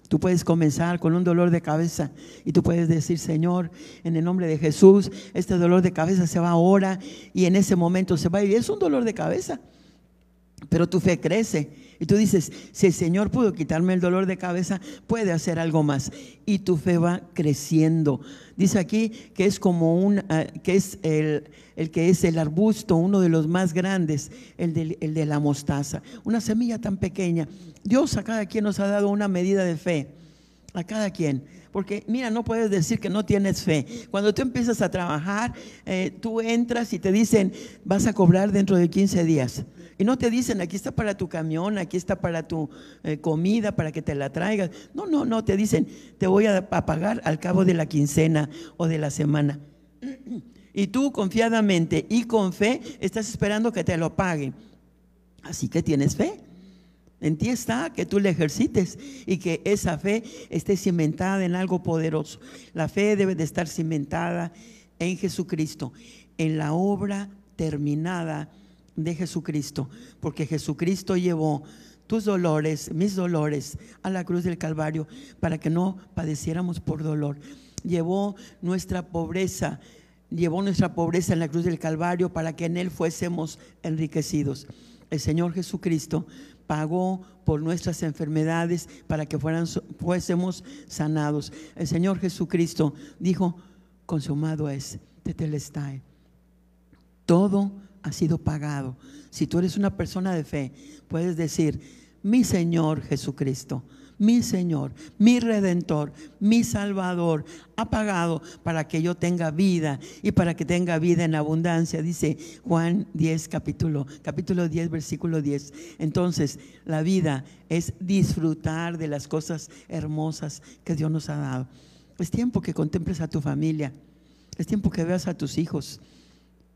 tú puedes comenzar con un dolor de cabeza y tú puedes decir, Señor, en el nombre de Jesús, este dolor de cabeza se va ahora y en ese momento se va. Y es un dolor de cabeza, pero tu fe crece. Y tú dices, si el Señor pudo quitarme el dolor de cabeza, puede hacer algo más. Y tu fe va creciendo. Dice aquí que es como un, que es el, el que es el arbusto, uno de los más grandes, el de, el de la mostaza. Una semilla tan pequeña. Dios a cada quien nos ha dado una medida de fe. A cada quien. Porque mira, no puedes decir que no tienes fe. Cuando tú empiezas a trabajar, eh, tú entras y te dicen, vas a cobrar dentro de quince días. Y no te dicen, aquí está para tu camión, aquí está para tu eh, comida, para que te la traigas. No, no, no, te dicen, te voy a, a pagar al cabo de la quincena o de la semana. Y tú confiadamente y con fe estás esperando que te lo paguen. Así que tienes fe. En ti está que tú le ejercites y que esa fe esté cimentada en algo poderoso. La fe debe de estar cimentada en Jesucristo, en la obra terminada de Jesucristo, porque Jesucristo llevó tus dolores, mis dolores, a la cruz del Calvario para que no padeciéramos por dolor. Llevó nuestra pobreza, llevó nuestra pobreza en la cruz del Calvario para que en Él fuésemos enriquecidos. El Señor Jesucristo pagó por nuestras enfermedades para que fueran, fuésemos sanados. El Señor Jesucristo dijo, consumado es, tetelestai. Todo ha sido pagado. Si tú eres una persona de fe, puedes decir, mi Señor Jesucristo, mi Señor, mi Redentor, mi Salvador, ha pagado para que yo tenga vida y para que tenga vida en abundancia, dice Juan diez, capítulo, capítulo diez, versículo diez. Entonces, la vida es disfrutar de las cosas hermosas que Dios nos ha dado. Es tiempo que contemples a tu familia, es tiempo que veas a tus hijos,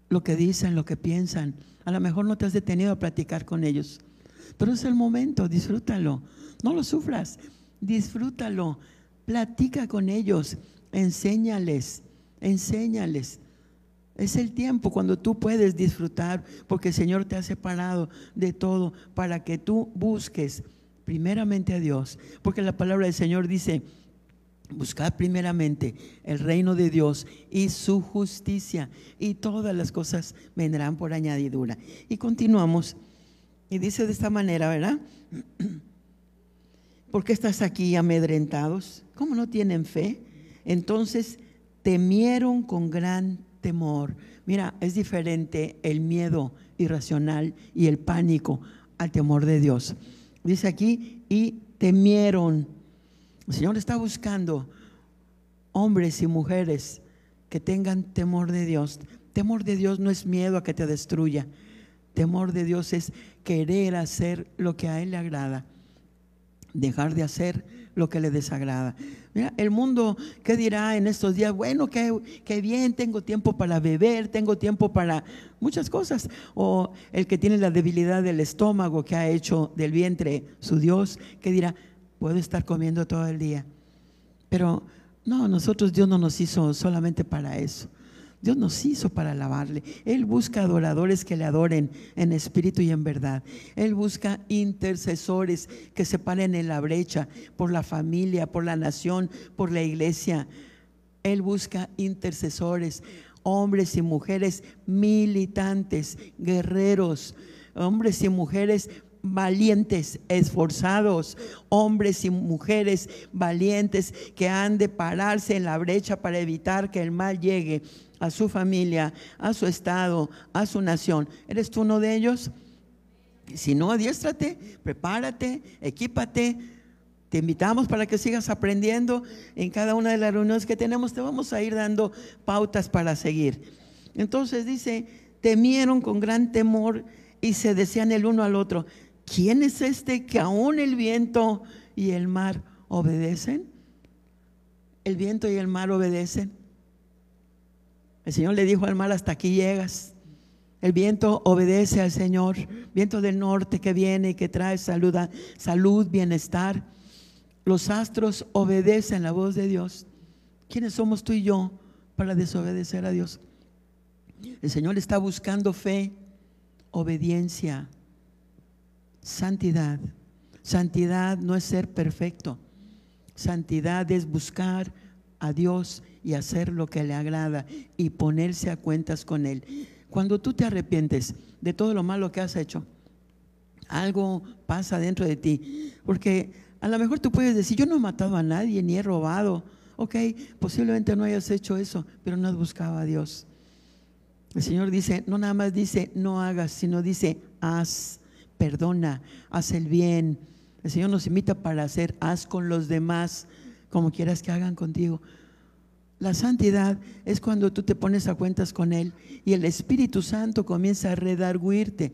lo que dicen, lo que piensan. A lo mejor no te has detenido a platicar con ellos, pero es el momento, disfrútalo. No lo sufras, disfrútalo, platica con ellos, enséñales, enséñales. Es el tiempo cuando tú puedes disfrutar, porque el Señor te ha separado de todo para que tú busques primeramente a Dios. Porque la palabra del Señor dice, buscad primeramente el reino de Dios y su justicia, y todas las cosas vendrán por añadidura. Y continuamos, y dice de esta manera, ¿verdad? ¿Por qué estás aquí amedrentados? ¿Cómo no tienen fe? Entonces temieron con gran temor. Mira, es diferente el miedo irracional y el pánico al temor de Dios. Dice aquí, y temieron. El Señor está buscando hombres y mujeres que tengan temor de Dios. Temor de Dios no es miedo a que te destruya. Temor de Dios es querer hacer lo que a Él le agrada. Dejar de hacer lo que le desagrada. Mira, el mundo, ¿qué dirá en estos días? Bueno, qué, qué bien, tengo tiempo para beber, tengo tiempo para muchas cosas. O el que tiene la debilidad del estómago, que ha hecho del vientre su Dios, ¿qué dirá? Puedo estar comiendo todo el día. Pero no, nosotros Dios no nos hizo solamente para eso. Dios nos hizo para alabarle. Él busca adoradores que le adoren en espíritu y en verdad. Él busca intercesores que se paren en la brecha por la familia, por la nación, por la iglesia. Él busca intercesores, hombres y mujeres militantes, guerreros, hombres y mujeres valientes, esforzados, hombres y mujeres valientes que han de pararse en la brecha para evitar que el mal llegue a su familia, a su estado, a su nación. ¿Eres tú uno de ellos? Si no, adiéstrate, prepárate, equípate. Te invitamos para que sigas aprendiendo. En cada una de las reuniones que tenemos te vamos a ir dando pautas para seguir. Entonces dice, temieron con gran temor y se decían el uno al otro, ¿quién es este que aún el viento y el mar obedecen? El viento y el mar obedecen. El Señor le dijo al mar, hasta aquí llegas. El viento obedece al Señor, viento del norte que viene y que trae salud, salud, bienestar. Los astros obedecen la voz de Dios. ¿Quiénes somos tú y yo para desobedecer a Dios? El Señor está buscando fe, obediencia, santidad. Santidad no es ser perfecto. Santidad es buscar a Dios y hacer lo que le agrada y ponerse a cuentas con Él. Cuando tú te arrepientes de todo lo malo que has hecho, algo pasa dentro de ti. Porque a lo mejor tú puedes decir, yo no he matado a nadie ni he robado. Ok, posiblemente no hayas hecho eso, pero no has buscado a Dios. El Señor dice, no nada más dice, no hagas, sino dice, haz, perdona, haz el bien. El Señor nos invita para hacer, haz con los demás como quieras que hagan contigo. La santidad es cuando tú te pones a cuentas con Él y el Espíritu Santo comienza a redarguirte.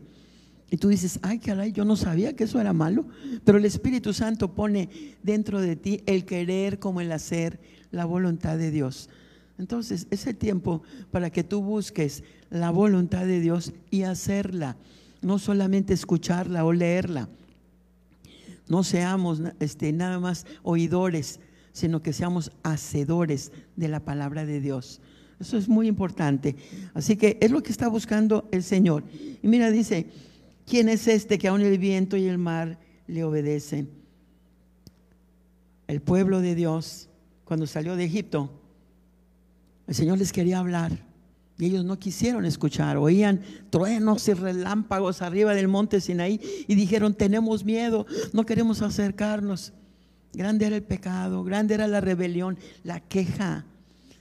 Y tú dices, ay caray, yo no sabía que eso era malo. Pero el Espíritu Santo pone dentro de ti el querer como el hacer, la voluntad de Dios. Entonces es el tiempo para que tú busques la voluntad de Dios y hacerla. No solamente escucharla o leerla. No seamos este, nada más oidores, sino que seamos hacedores de la palabra de Dios. Eso es muy importante. Así que es lo que está buscando el Señor. Y mira, dice, ¿quién es este que aún el viento y el mar le obedecen? El pueblo de Dios, cuando salió de Egipto, el Señor les quería hablar y ellos no quisieron escuchar. Oían truenos y relámpagos arriba del monte Sinaí y dijeron, tenemos miedo, no queremos acercarnos. Grande era el pecado, grande era la rebelión, la queja,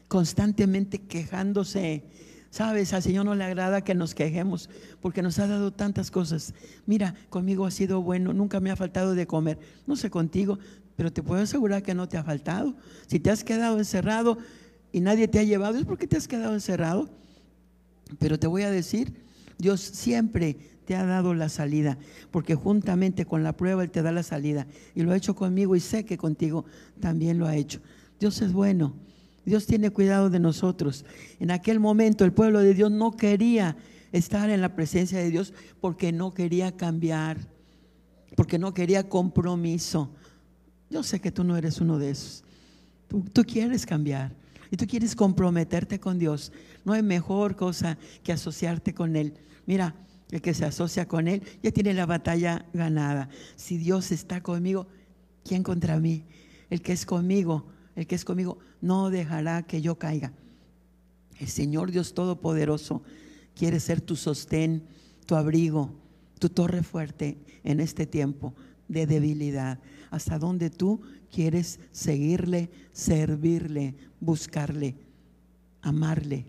constantemente quejándose. Sabes, al Señor no le agrada que nos quejemos porque nos ha dado tantas cosas. Mira, conmigo ha sido bueno, nunca me ha faltado de comer. No sé contigo, pero te puedo asegurar que no te ha faltado. Si te has quedado encerrado y nadie te ha llevado, es porque te has quedado encerrado. Pero te voy a decir, Dios siempre te ha dado la salida, porque juntamente con la prueba Él te da la salida, y lo ha hecho conmigo y sé que contigo también lo ha hecho. Dios es bueno, Dios tiene cuidado de nosotros. En aquel momento el pueblo de Dios no quería estar en la presencia de Dios porque no quería cambiar, porque no quería compromiso. Yo sé que tú no eres uno de esos, tú, tú quieres cambiar y tú quieres comprometerte con Dios. No hay mejor cosa que asociarte con Él. Mira, el que se asocia con Él ya tiene la batalla ganada. Si Dios está conmigo, ¿quién contra mí? El que es conmigo, el que es conmigo no dejará que yo caiga. El Señor Dios Todopoderoso quiere ser tu sostén, tu abrigo, tu torre fuerte en este tiempo de debilidad. Hasta donde tú quieres seguirle, servirle, buscarle, amarle.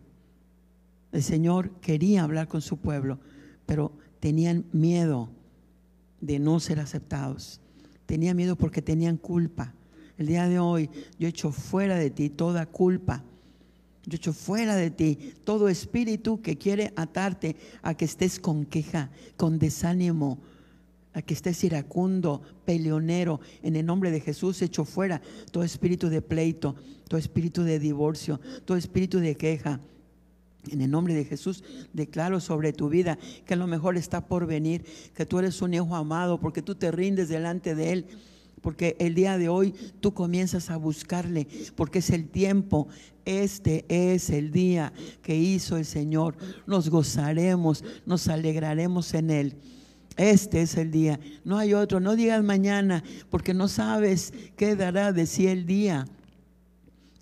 El Señor quería hablar con su pueblo, pero tenían miedo de no ser aceptados. Tenían miedo porque tenían culpa. El día de hoy yo echo fuera de ti toda culpa. Yo echo fuera de ti todo espíritu que quiere atarte a que estés con queja, con desánimo, a que estés iracundo, peleonero. En el nombre de Jesús echo fuera todo espíritu de pleito, todo espíritu de divorcio, todo espíritu de queja. En el nombre de Jesús declaro sobre tu vida que a lo mejor está por venir, que tú eres un hijo amado porque tú te rindes delante de Él, porque el día de hoy tú comienzas a buscarle, porque es el tiempo, este es el día que hizo el Señor, nos gozaremos, nos alegraremos en Él. Este es el día, no hay otro. No digas mañana porque no sabes qué dará de sí el día.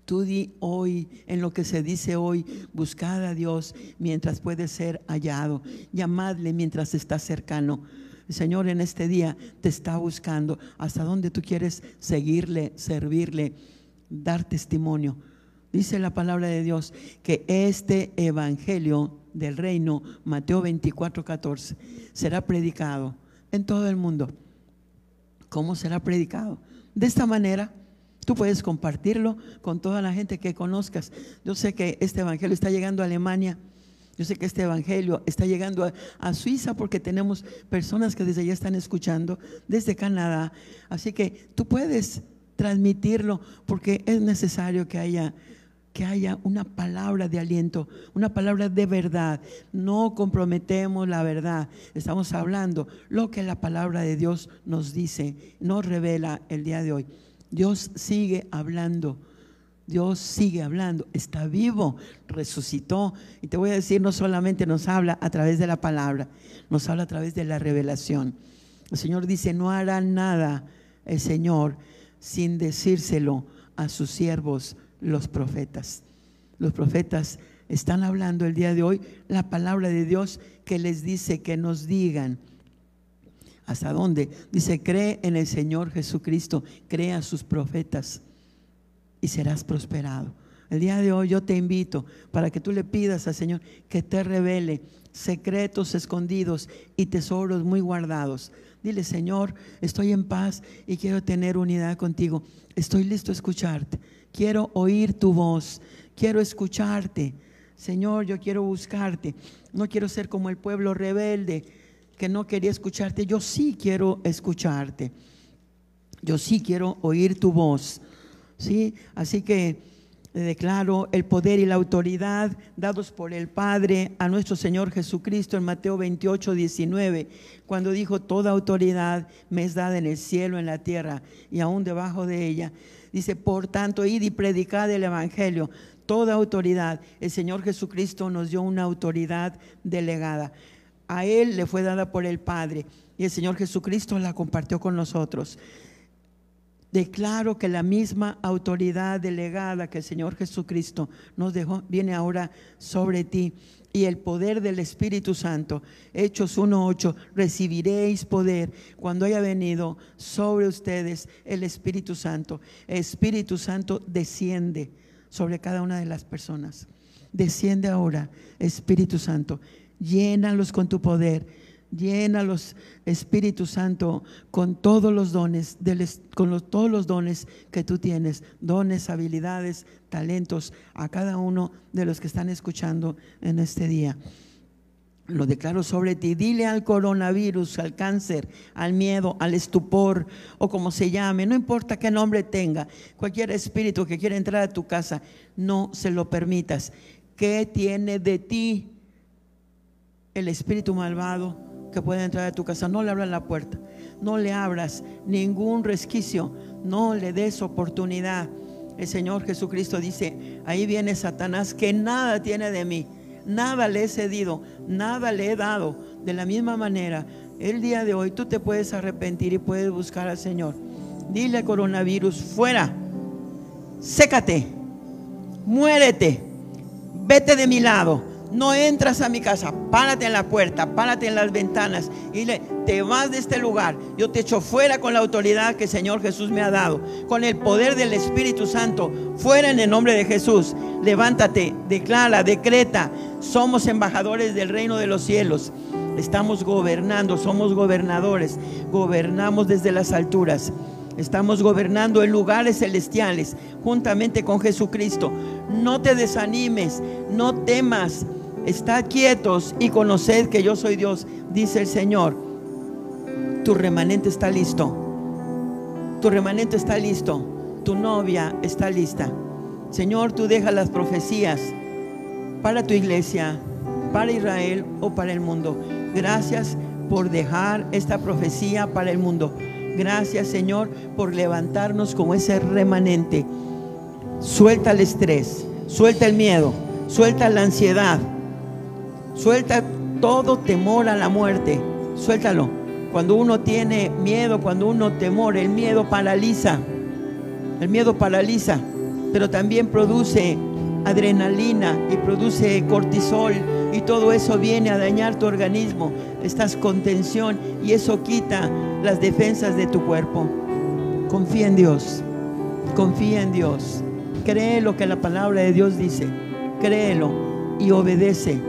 Tú di hoy, en lo que se dice hoy, buscad a Dios mientras puede ser hallado, llamadle mientras está cercano. El Señor en este día te está buscando. Hasta dónde tú quieres seguirle, servirle, dar testimonio. Dice la palabra de Dios que este evangelio del reino, Mateo veinticuatro, catorce, será predicado en todo el mundo. ¿Cómo será predicado? De esta manera. Tú puedes compartirlo con toda la gente que conozcas. Yo sé que este evangelio está llegando a Alemania. Yo sé que este evangelio está llegando a, a Suiza, porque tenemos personas que desde allá están escuchando, desde Canadá. Así que tú puedes transmitirlo, porque es necesario que haya, que haya una palabra de aliento, una palabra de verdad. No comprometemos la verdad. Estamos hablando lo que la palabra de Dios nos dice, nos revela el día de hoy. Dios sigue hablando, Dios sigue hablando, está vivo, resucitó. Y te voy a decir, no solamente nos habla a través de la palabra, nos habla a través de la revelación. El Señor dice, no hará nada el Señor sin decírselo a sus siervos, los profetas. Los profetas están hablando el día de hoy la palabra de Dios, que les dice que nos digan. ¿Hasta dónde? Dice, cree en el Señor Jesucristo, cree a sus profetas y serás prosperado. El día de hoy yo te invito para que tú le pidas al Señor que te revele secretos escondidos y tesoros muy guardados. Dile, Señor, estoy en paz y quiero tener unidad contigo. Estoy listo a escucharte, quiero oír tu voz, quiero escucharte. Señor, yo quiero buscarte, no quiero ser como el pueblo rebelde que no quería escucharte. Yo sí quiero escucharte, yo sí quiero oír tu voz, ¿sí? Así que declaro el poder y la autoridad dados por el Padre a nuestro Señor Jesucristo en Mateo veintiocho, diecinueve, cuando dijo, toda autoridad me es dada en el cielo, en la tierra y aún debajo de ella. Dice, por tanto, id y predicad el evangelio. Toda autoridad, el Señor Jesucristo nos dio una autoridad delegada. A Él le fue dada por el Padre y el Señor Jesucristo la compartió con nosotros. Declaro que la misma autoridad delegada que el Señor Jesucristo nos dejó, viene ahora sobre ti. Y el poder del Espíritu Santo, Hechos uno, ocho, recibiréis poder cuando haya venido sobre ustedes el Espíritu Santo. El Espíritu Santo desciende sobre cada una de las personas. Desciende ahora, Espíritu Santo. Llénalos con tu poder, llénalos, Espíritu Santo, con todos los dones, del, con los, todos los dones que tú tienes, dones, habilidades, talentos, a cada uno de los que están escuchando en este día. Lo declaro sobre ti. Dile al coronavirus, al cáncer, al miedo, al estupor o como se llame, no importa qué nombre tenga, cualquier espíritu que quiera entrar a tu casa, no se lo permitas. ¿Qué tiene de ti el espíritu malvado que puede entrar a tu casa? No le abras la puerta, no le abras ningún resquicio, no le des oportunidad. El Señor Jesucristo dice, ahí viene Satanás, que nada tiene de mí, nada le he cedido, nada le he dado. De la misma manera, el día de hoy tú te puedes arrepentir y puedes buscar al Señor. Dile, coronavirus, fuera, sécate, muérete, vete de mi lado. No entras a mi casa, párate en la puerta, párate en las ventanas y le, te vas de este lugar. Yo te echo fuera con la autoridad que el Señor Jesús me ha dado, con el poder del Espíritu Santo. Fuera en el nombre de Jesús. Levántate, declara, decreta. Somos embajadores del reino de los cielos. Estamos gobernando, somos gobernadores. Gobernamos desde las alturas. Estamos gobernando en lugares celestiales juntamente con Jesucristo. No te desanimes, no temas. Estad quietos y conoced que yo soy Dios, dice el Señor. Tu remanente está listo, tu remanente está listo, tu novia está lista. Señor, tú dejas las profecías para tu iglesia, para Israel o para el mundo. Gracias por dejar esta profecía para el mundo. Gracias, Señor, por levantarnos como ese remanente. Suelta el estrés, suelta el miedo, suelta la ansiedad, suelta todo temor a la muerte, suéltalo. Cuando uno tiene miedo, cuando uno temor, el miedo paraliza, el miedo paraliza, pero también produce adrenalina y produce cortisol, y todo eso viene a dañar tu organismo. Estás con tensión y eso quita las defensas de tu cuerpo. Confía en Dios, confía en Dios. Cree lo que la palabra de Dios dice, créelo y obedece,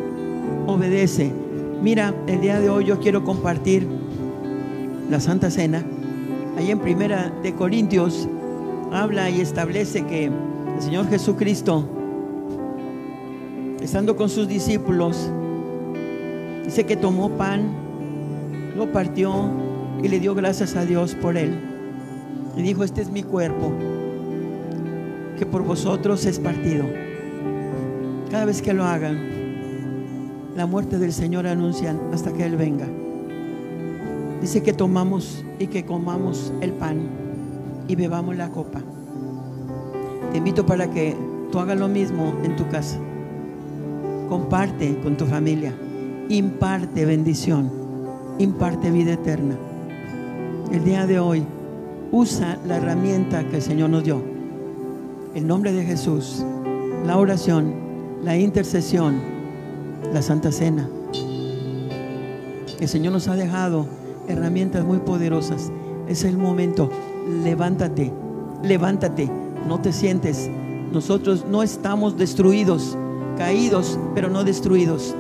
obedece. Mira, el día de hoy yo quiero compartir la Santa Cena. Ahí en Primera de Corintios habla y establece que el Señor Jesucristo, estando con sus discípulos, dice que tomó pan, lo partió y le dio gracias a Dios por él. Y dijo: este es mi cuerpo, que por vosotros es partido. Cada vez que lo hagan, la muerte del Señor anuncian hasta que Él venga. Dice que tomamos y que comamos el pan y bebamos la copa. Te invito para que tú hagas lo mismo en tu casa. Comparte con tu familia, imparte bendición, imparte vida eterna. El día de hoy, usa la herramienta que el Señor nos dio: el nombre de Jesús, la oración, la intercesión, la Santa Cena. El Señor nos ha dejado herramientas muy poderosas. Es el momento. Levántate, levántate, no te sientes. Nosotros no estamos destruidos, caídos, pero no destruidos.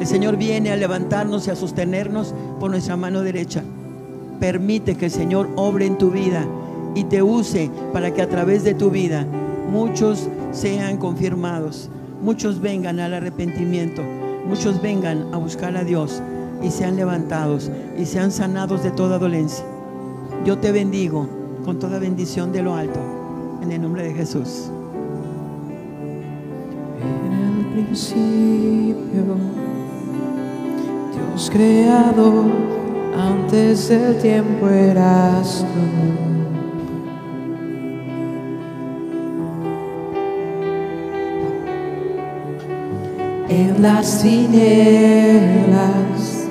El Señor viene a levantarnos y a sostenernos por nuestra mano derecha. Permite que el Señor obre en tu vida y te use para que a través de tu vida muchos sean confirmados, muchos vengan al arrepentimiento, muchos vengan a buscar a Dios y sean levantados y sean sanados de toda dolencia. Yo te bendigo con toda bendición de lo alto, en el nombre de Jesús. En el principio, Dios creador, antes del tiempo eras tú. En las tinieblas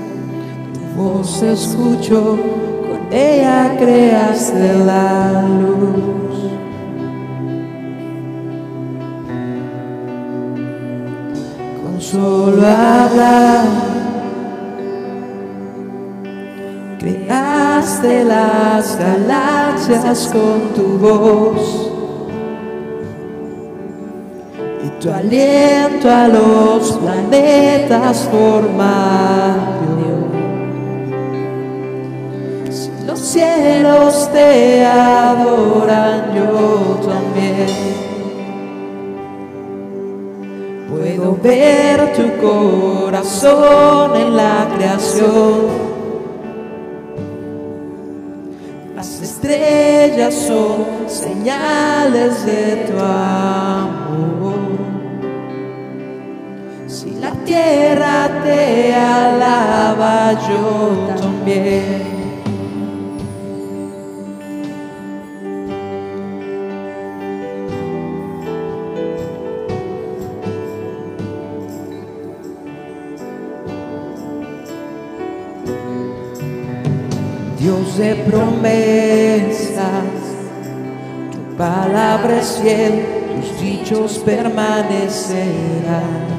tu voz escucho, con ella creaste la luz. Con solo hablar creaste las galaxias con tu voz. Tu aliento a los planetas formando. Si los cielos te adoran, yo también. Puedo ver tu corazón en la creación. Las estrellas son señales de tu amor. Si la tierra te alaba, yo también. Dios de promesas, tu palabra es fiel, tus dichos permanecerán.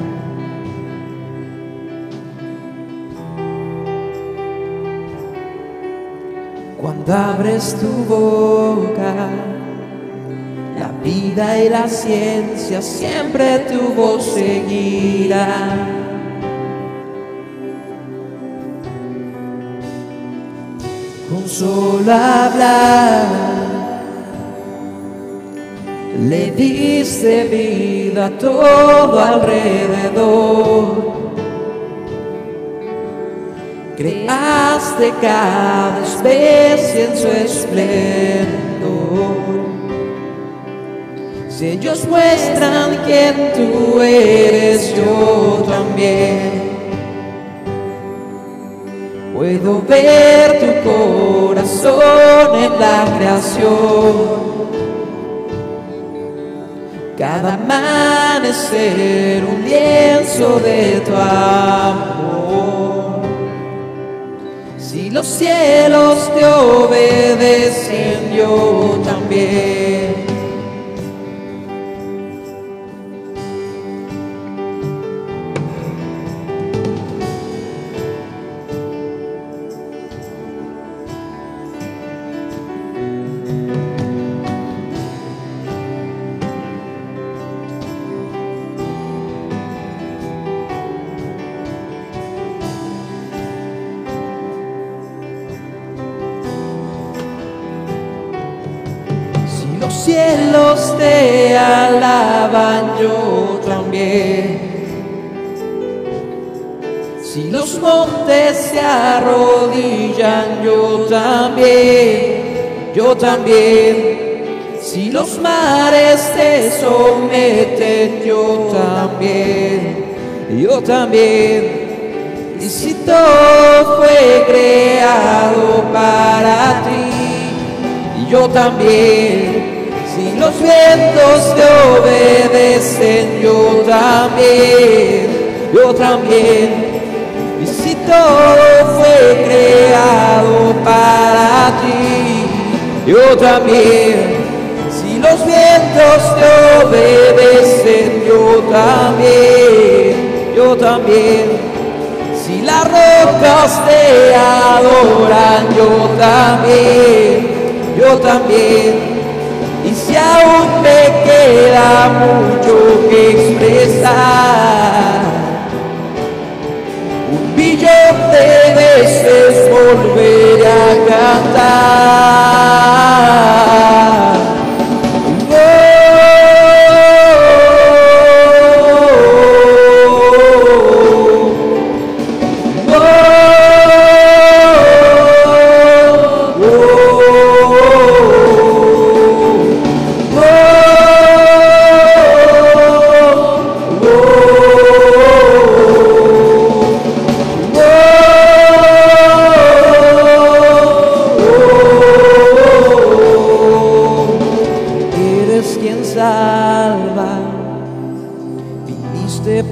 Cuando abres tu boca, la vida y la ciencia, siempre tu voz seguirá. Con solo hablar, le diste vida a todo alrededor. Creaste cada especie en su esplendor. Si ellos muestran quién tú eres, yo también. Puedo ver tu corazón en la creación. Cada amanecer un lienzo de tu amor. Si los cielos te obedecen, yo también. cielos te alaban, yo también. Si los montes se arrodillan, yo también, yo también. Si los mares se someten, yo también, yo también. Y si todo fue creado para ti, yo también. Si los vientos te obedecen, yo también, yo también. Y si todo fue creado para ti, yo también. Si los vientos te obedecen, yo también, yo también. Si las rocas te adoran, yo también, yo también. Y si aún me queda mucho que expresar, un billón de veces volveré a cantar.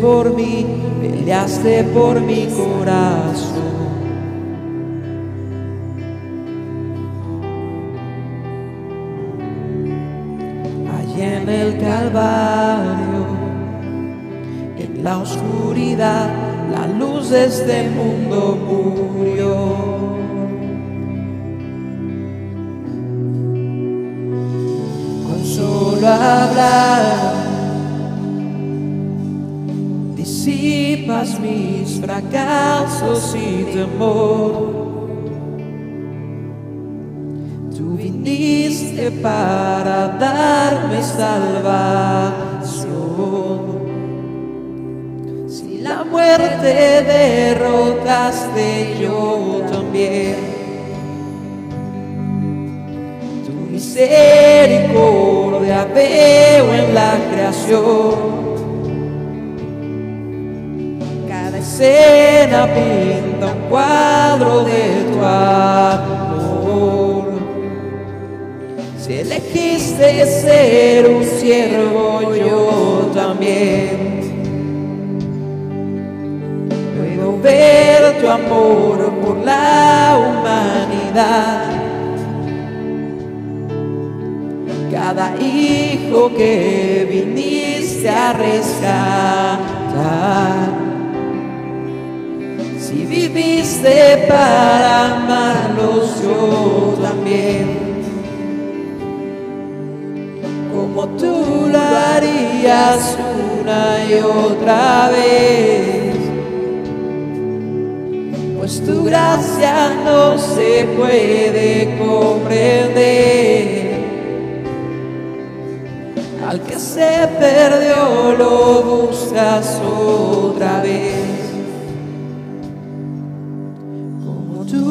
Por mí, peleaste por mi corazón. Allí en el Calvario, en la oscuridad, la luz de este mundo murió. Con solo hablar disipas mis fracasos y temor. Tú viniste para darme salvación. Si la muerte derrotaste, yo también. Tu misericordia veo en la creación. Escena pinta un cuadro de tu amor. Si elegiste ser un siervo, yo también. Puedo ver tu amor por la humanidad. Cada hijo que viniste a rescatar. Si viviste para amarlos, yo también. Como tú lo harías una y otra vez, pues tu gracia no se puede comprender. Al que se perdió lo buscas otra vez. Tú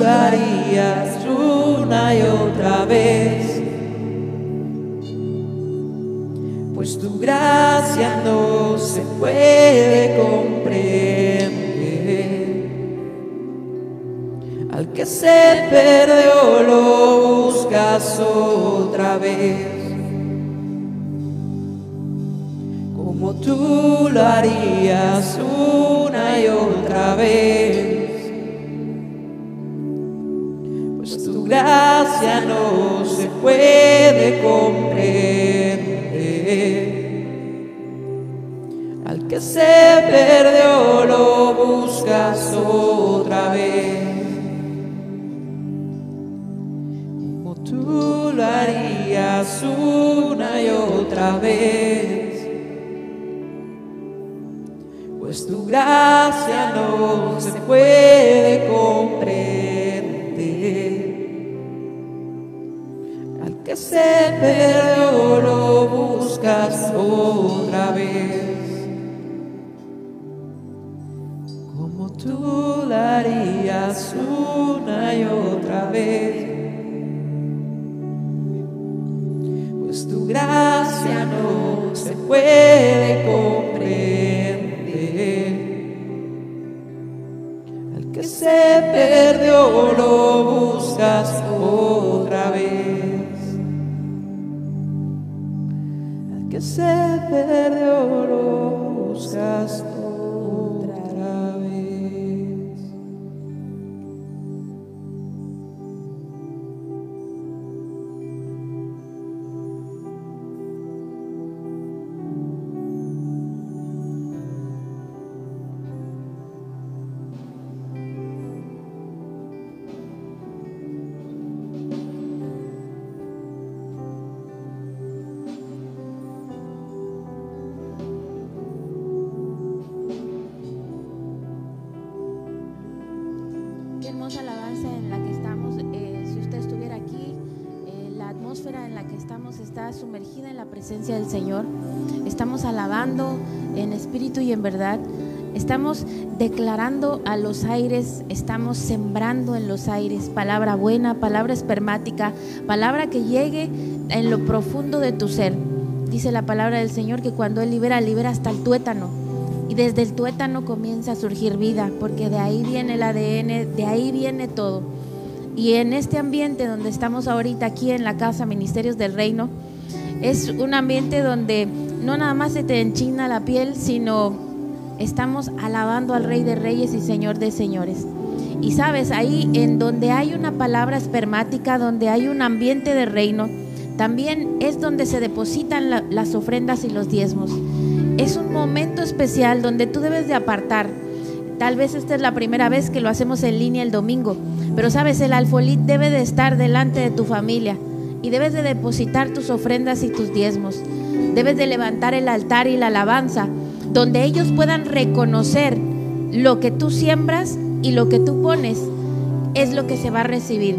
lo harías una y otra vez, pues tu gracia no se puede comprender. Al que se perdió lo buscas otra vez, como tú lo harías una y otra vez. Gracia no se puede comprender. Al que se perdió lo buscas otra vez, como tú lo harías una y otra vez, pues tu gracia no se puede comprender. Que se se perdió, lo buscas otra vez. Como tú lo harías una y otra vez, pues tu gracia no se puede comprender. Al que se perdió lo buscas otra vez. Al que se perdió lo buscas otra vez. Presencia del Señor, estamos alabando en espíritu y en verdad, estamos declarando a los aires, estamos sembrando en los aires palabra buena, palabra espermática, palabra que llegue en lo profundo de tu ser. Dice la palabra del Señor que cuando Él libera, libera hasta el tuétano, y desde el tuétano comienza a surgir vida, porque de ahí viene el A D N, de ahí viene todo. Y en este ambiente donde estamos ahorita, aquí en la casa Ministerios del Reino, es un ambiente donde no nada más se te enchina la piel, sino estamos alabando al Rey de Reyes y Señor de Señores. Y sabes, ahí en donde hay una palabra espermática, donde hay un ambiente de reino, también es donde se depositan la, las ofrendas y los diezmos. Es un momento especial donde tú debes de apartar. Tal vez esta es la primera vez que lo hacemos en línea el domingo, pero sabes, el alfolí debe de estar delante de tu familia. Y debes de depositar tus ofrendas y tus diezmos. Debes de levantar el altar y la alabanza, donde ellos puedan reconocer lo que tú siembras y lo que tú pones es lo que se va a recibir.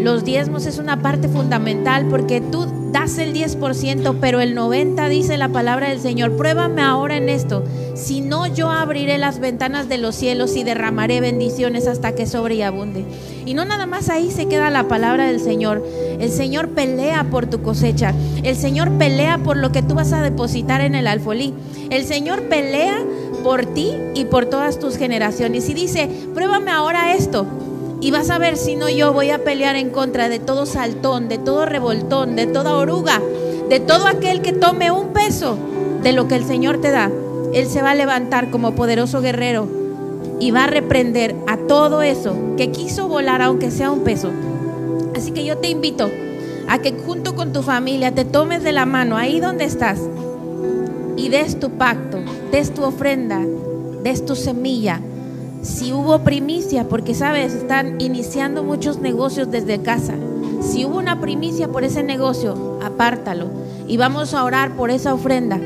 Los diezmos es una parte fundamental, porque tú das el diez por ciento, pero el noventa por ciento, dice la palabra del Señor, pruébame ahora en esto, si no yo abriré las ventanas de los cielos y derramaré bendiciones hasta que sobre y abunde. Y no nada más ahí se queda la palabra del Señor. El Señor pelea por tu cosecha, el Señor pelea por lo que tú vas a depositar en el alfolí, el Señor pelea por ti y por todas tus generaciones, y dice, pruébame ahora esto, y vas a ver si no yo voy a pelear en contra de todo saltón, de todo revoltón, de toda oruga, de todo aquel que tome un peso de lo que el Señor te da. Él se va a levantar como poderoso guerrero y va a reprender a todo eso que quiso volar aunque sea un peso. Así que yo te invito a que junto con tu familia te tomes de la mano ahí donde estás y des tu pacto, des tu ofrenda, des tu semilla. Si hubo primicia, porque sabes, están iniciando muchos negocios desde casa. Si hubo una primicia por ese negocio, apártalo y vamos a orar por esa ofrenda.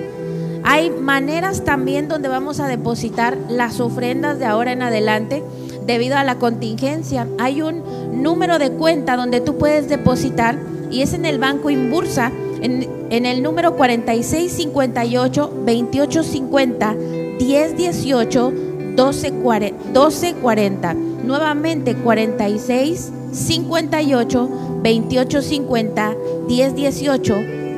Hay maneras también donde vamos a depositar las ofrendas de ahora en adelante debido a la contingencia. Hay un número de cuenta donde tú puedes depositar y es en el Banco Inbursa, en, en el número cuarenta y seis cincuenta y ocho veintiocho cincuenta diez dieciocho doce cuarenta, nuevamente cuarenta y seis cincuenta y ocho veintiocho cincuenta diez dieciocho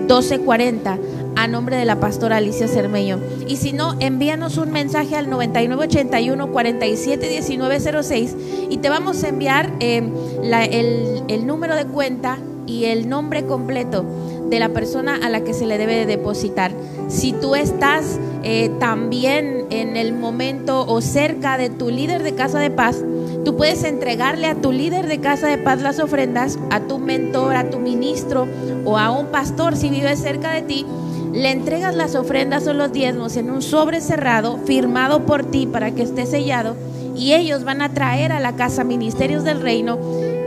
doce cuarenta, a nombre de la pastora Alicia Sarmiento. Y si no, envíanos un mensaje al noventa y nueve ochenta y uno cuarenta y siete diecinueve cero seis y te vamos a enviar eh, la, el, el número de cuenta y el nombre completo de la persona a la que se le debe de depositar. Si tú estás eh, también en el momento o cerca de tu líder de Casa de Paz, tú puedes entregarle a tu líder de Casa de Paz las ofrendas, a tu mentor, a tu ministro o a un pastor si vive cerca de ti. Le entregas las ofrendas o los diezmos en un sobre cerrado, firmado por ti para que esté sellado, y ellos van a traer a la Casa Ministerios del Reino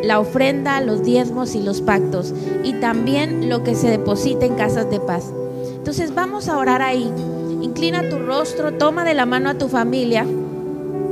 la ofrenda, los diezmos y los pactos, y también lo que se deposita en casas de paz. Entonces vamos a orar ahí. Inclina tu rostro, toma de la mano a tu familia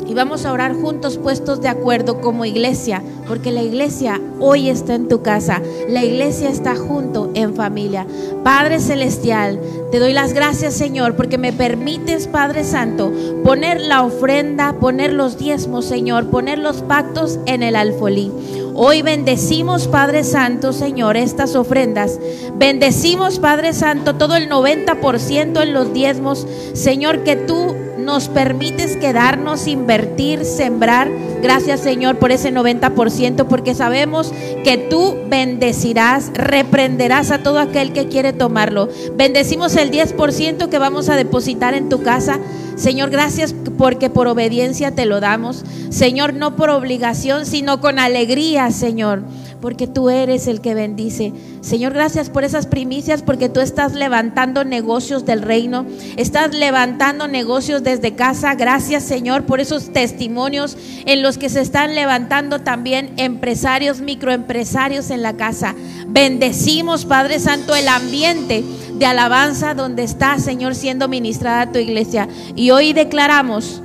y vamos a orar juntos, puestos de acuerdo como iglesia, porque la iglesia hoy está en tu casa, la iglesia está junto en familia. Padre Celestial, te doy las gracias, Señor, porque me permites, Padre Santo, poner la ofrenda, poner los diezmos, Señor, poner los pactos en el alfolí. Hoy bendecimos, Padre Santo, Señor, estas ofrendas. Bendecimos, Padre Santo, todo el noventa por ciento en los diezmos, Señor, que tú nos permites quedarnos, invertir, sembrar. Gracias, Señor, por ese noventa por ciento, porque sabemos que tú bendecirás, reprenderás a todo aquel que quiere tomarlo. Bendecimos el diez por ciento que vamos a depositar en tu casa. Señor, gracias porque por obediencia te lo damos. Señor, no por obligación, sino con alegría, Señor, porque tú eres el que bendice. Señor, gracias por esas primicias, porque tú estás levantando negocios del reino, estás levantando negocios desde casa. Gracias, Señor, por esos testimonios en los que se están levantando también empresarios, microempresarios en la casa. Bendecimos, Padre Santo, el ambiente de alabanza donde está, Señor, siendo ministrada tu iglesia. Y hoy declaramos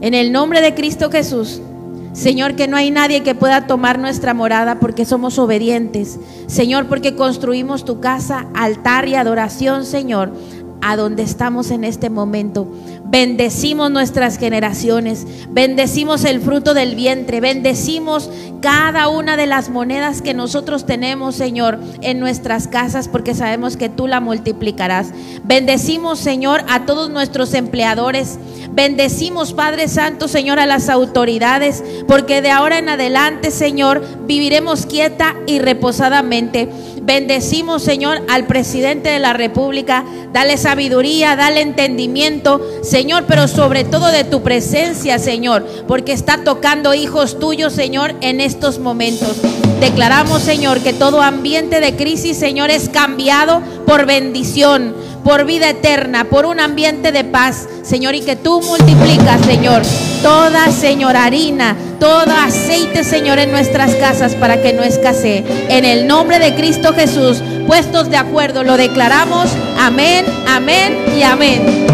en el nombre de Cristo Jesús, Señor, que no hay nadie que pueda tomar nuestra morada, porque somos obedientes, Señor, porque construimos tu casa, altar y adoración, Señor, a donde estamos en este momento. Bendecimos nuestras generaciones, bendecimos el fruto del vientre, bendecimos cada una de las monedas que nosotros tenemos, Señor, en nuestras casas, porque sabemos que tú la multiplicarás. Bendecimos, Señor, a todos nuestros empleadores. Bendecimos, Padre Santo, Señor, a las autoridades, porque de ahora en adelante, Señor, viviremos quieta y reposadamente. Bendecimos, Señor, al presidente de la República. Dale sabiduría, dale entendimiento, Señor, pero sobre todo de tu presencia, Señor, porque está tocando hijos tuyos, Señor, en estos momentos. Declaramos, Señor, que todo ambiente de crisis, Señor, es cambiado por bendición, por vida eterna, por un ambiente de paz, Señor, y que tú multiplicas, Señor, toda, Señor, harina, todo aceite, Señor, en nuestras casas, para que no escasee. En el nombre de Cristo Jesús, puestos de acuerdo, lo declaramos. Amén, amén y amén.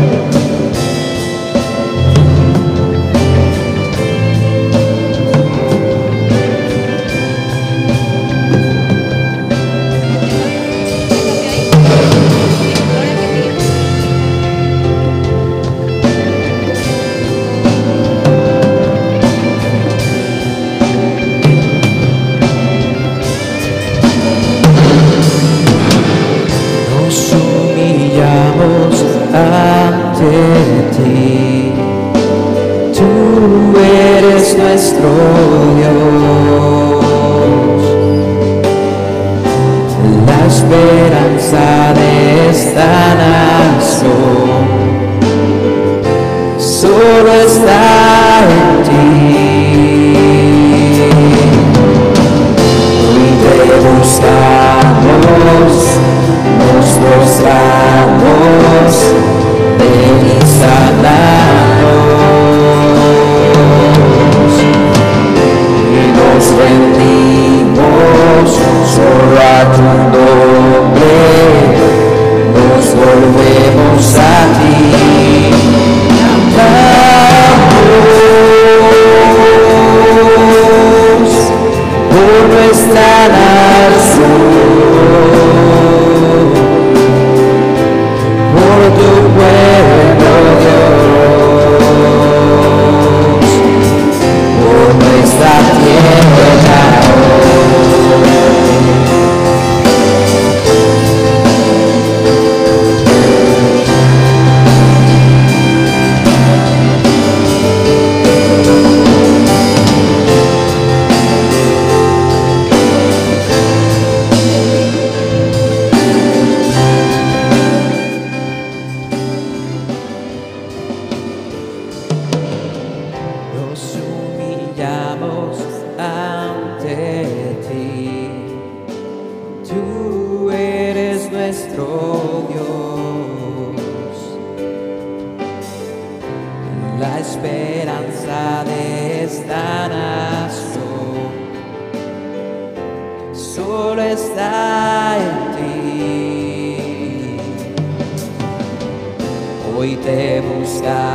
Hoy te buscamos,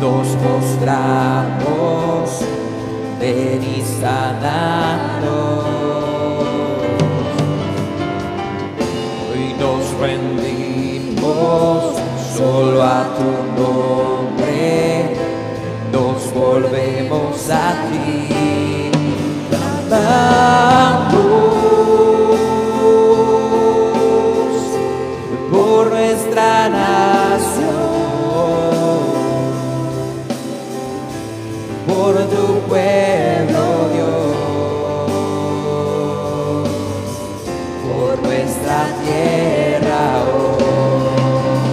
nos mostramos, ven y sananos. Hoy nos rendimos solo a tu nombre, nos volvemos a ti, clamamos por nuestra nación, por tu pueblo, Dios, por nuestra tierra, oh,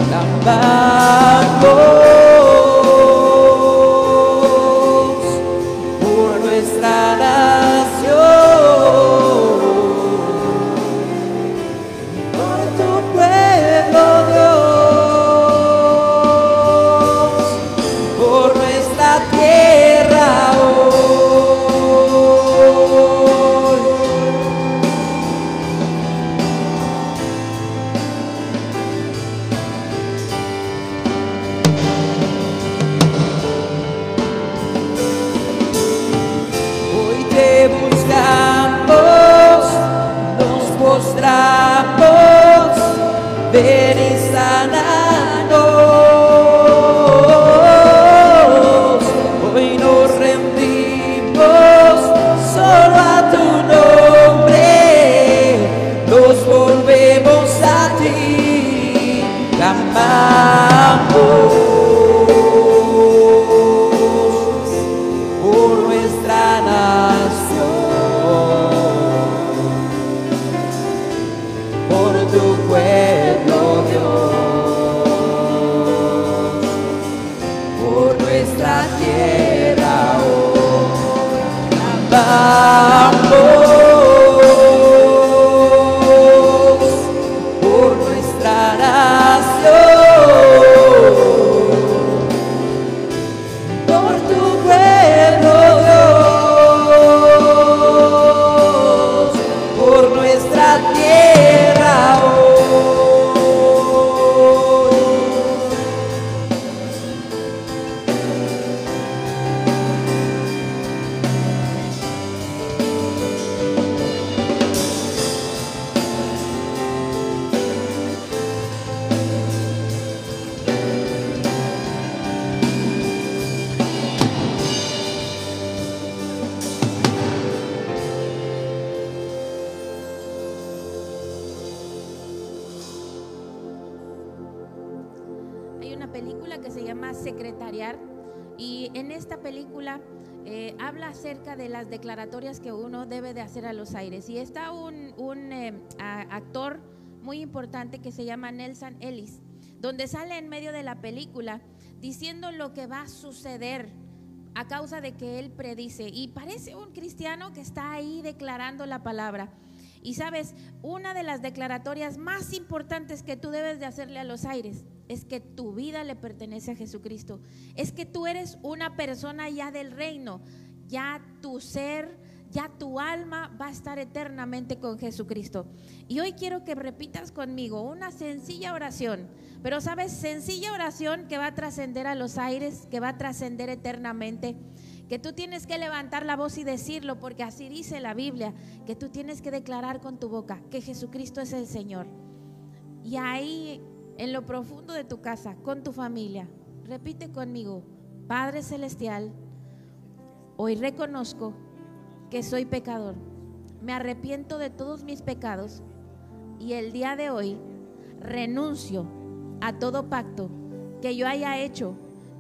clamamos. Que se llama Nelson Ellis, donde sale en medio de la película diciendo lo que va a suceder a causa de que él predice, y parece un cristiano que está ahí declarando la palabra. Y sabes, una de las declaratorias más importantes que tú debes de hacerle a los aires es que tu vida le pertenece a Jesucristo, es que tú eres una persona ya del reino, ya tu ser, ya tu alma va a estar eternamente con Jesucristo. Y hoy quiero que repitas conmigo una sencilla oración, pero sabes, sencilla oración que va a trascender a los aires, que va a trascender eternamente, que tú tienes que levantar la voz y decirlo, porque así dice la Biblia, que tú tienes que declarar con tu boca que Jesucristo es el Señor. Y ahí, en lo profundo de tu casa, con tu familia, repite conmigo: Padre Celestial, hoy reconozco que soy pecador, me arrepiento de todos mis pecados y el día de hoy renuncio a todo pacto que yo haya hecho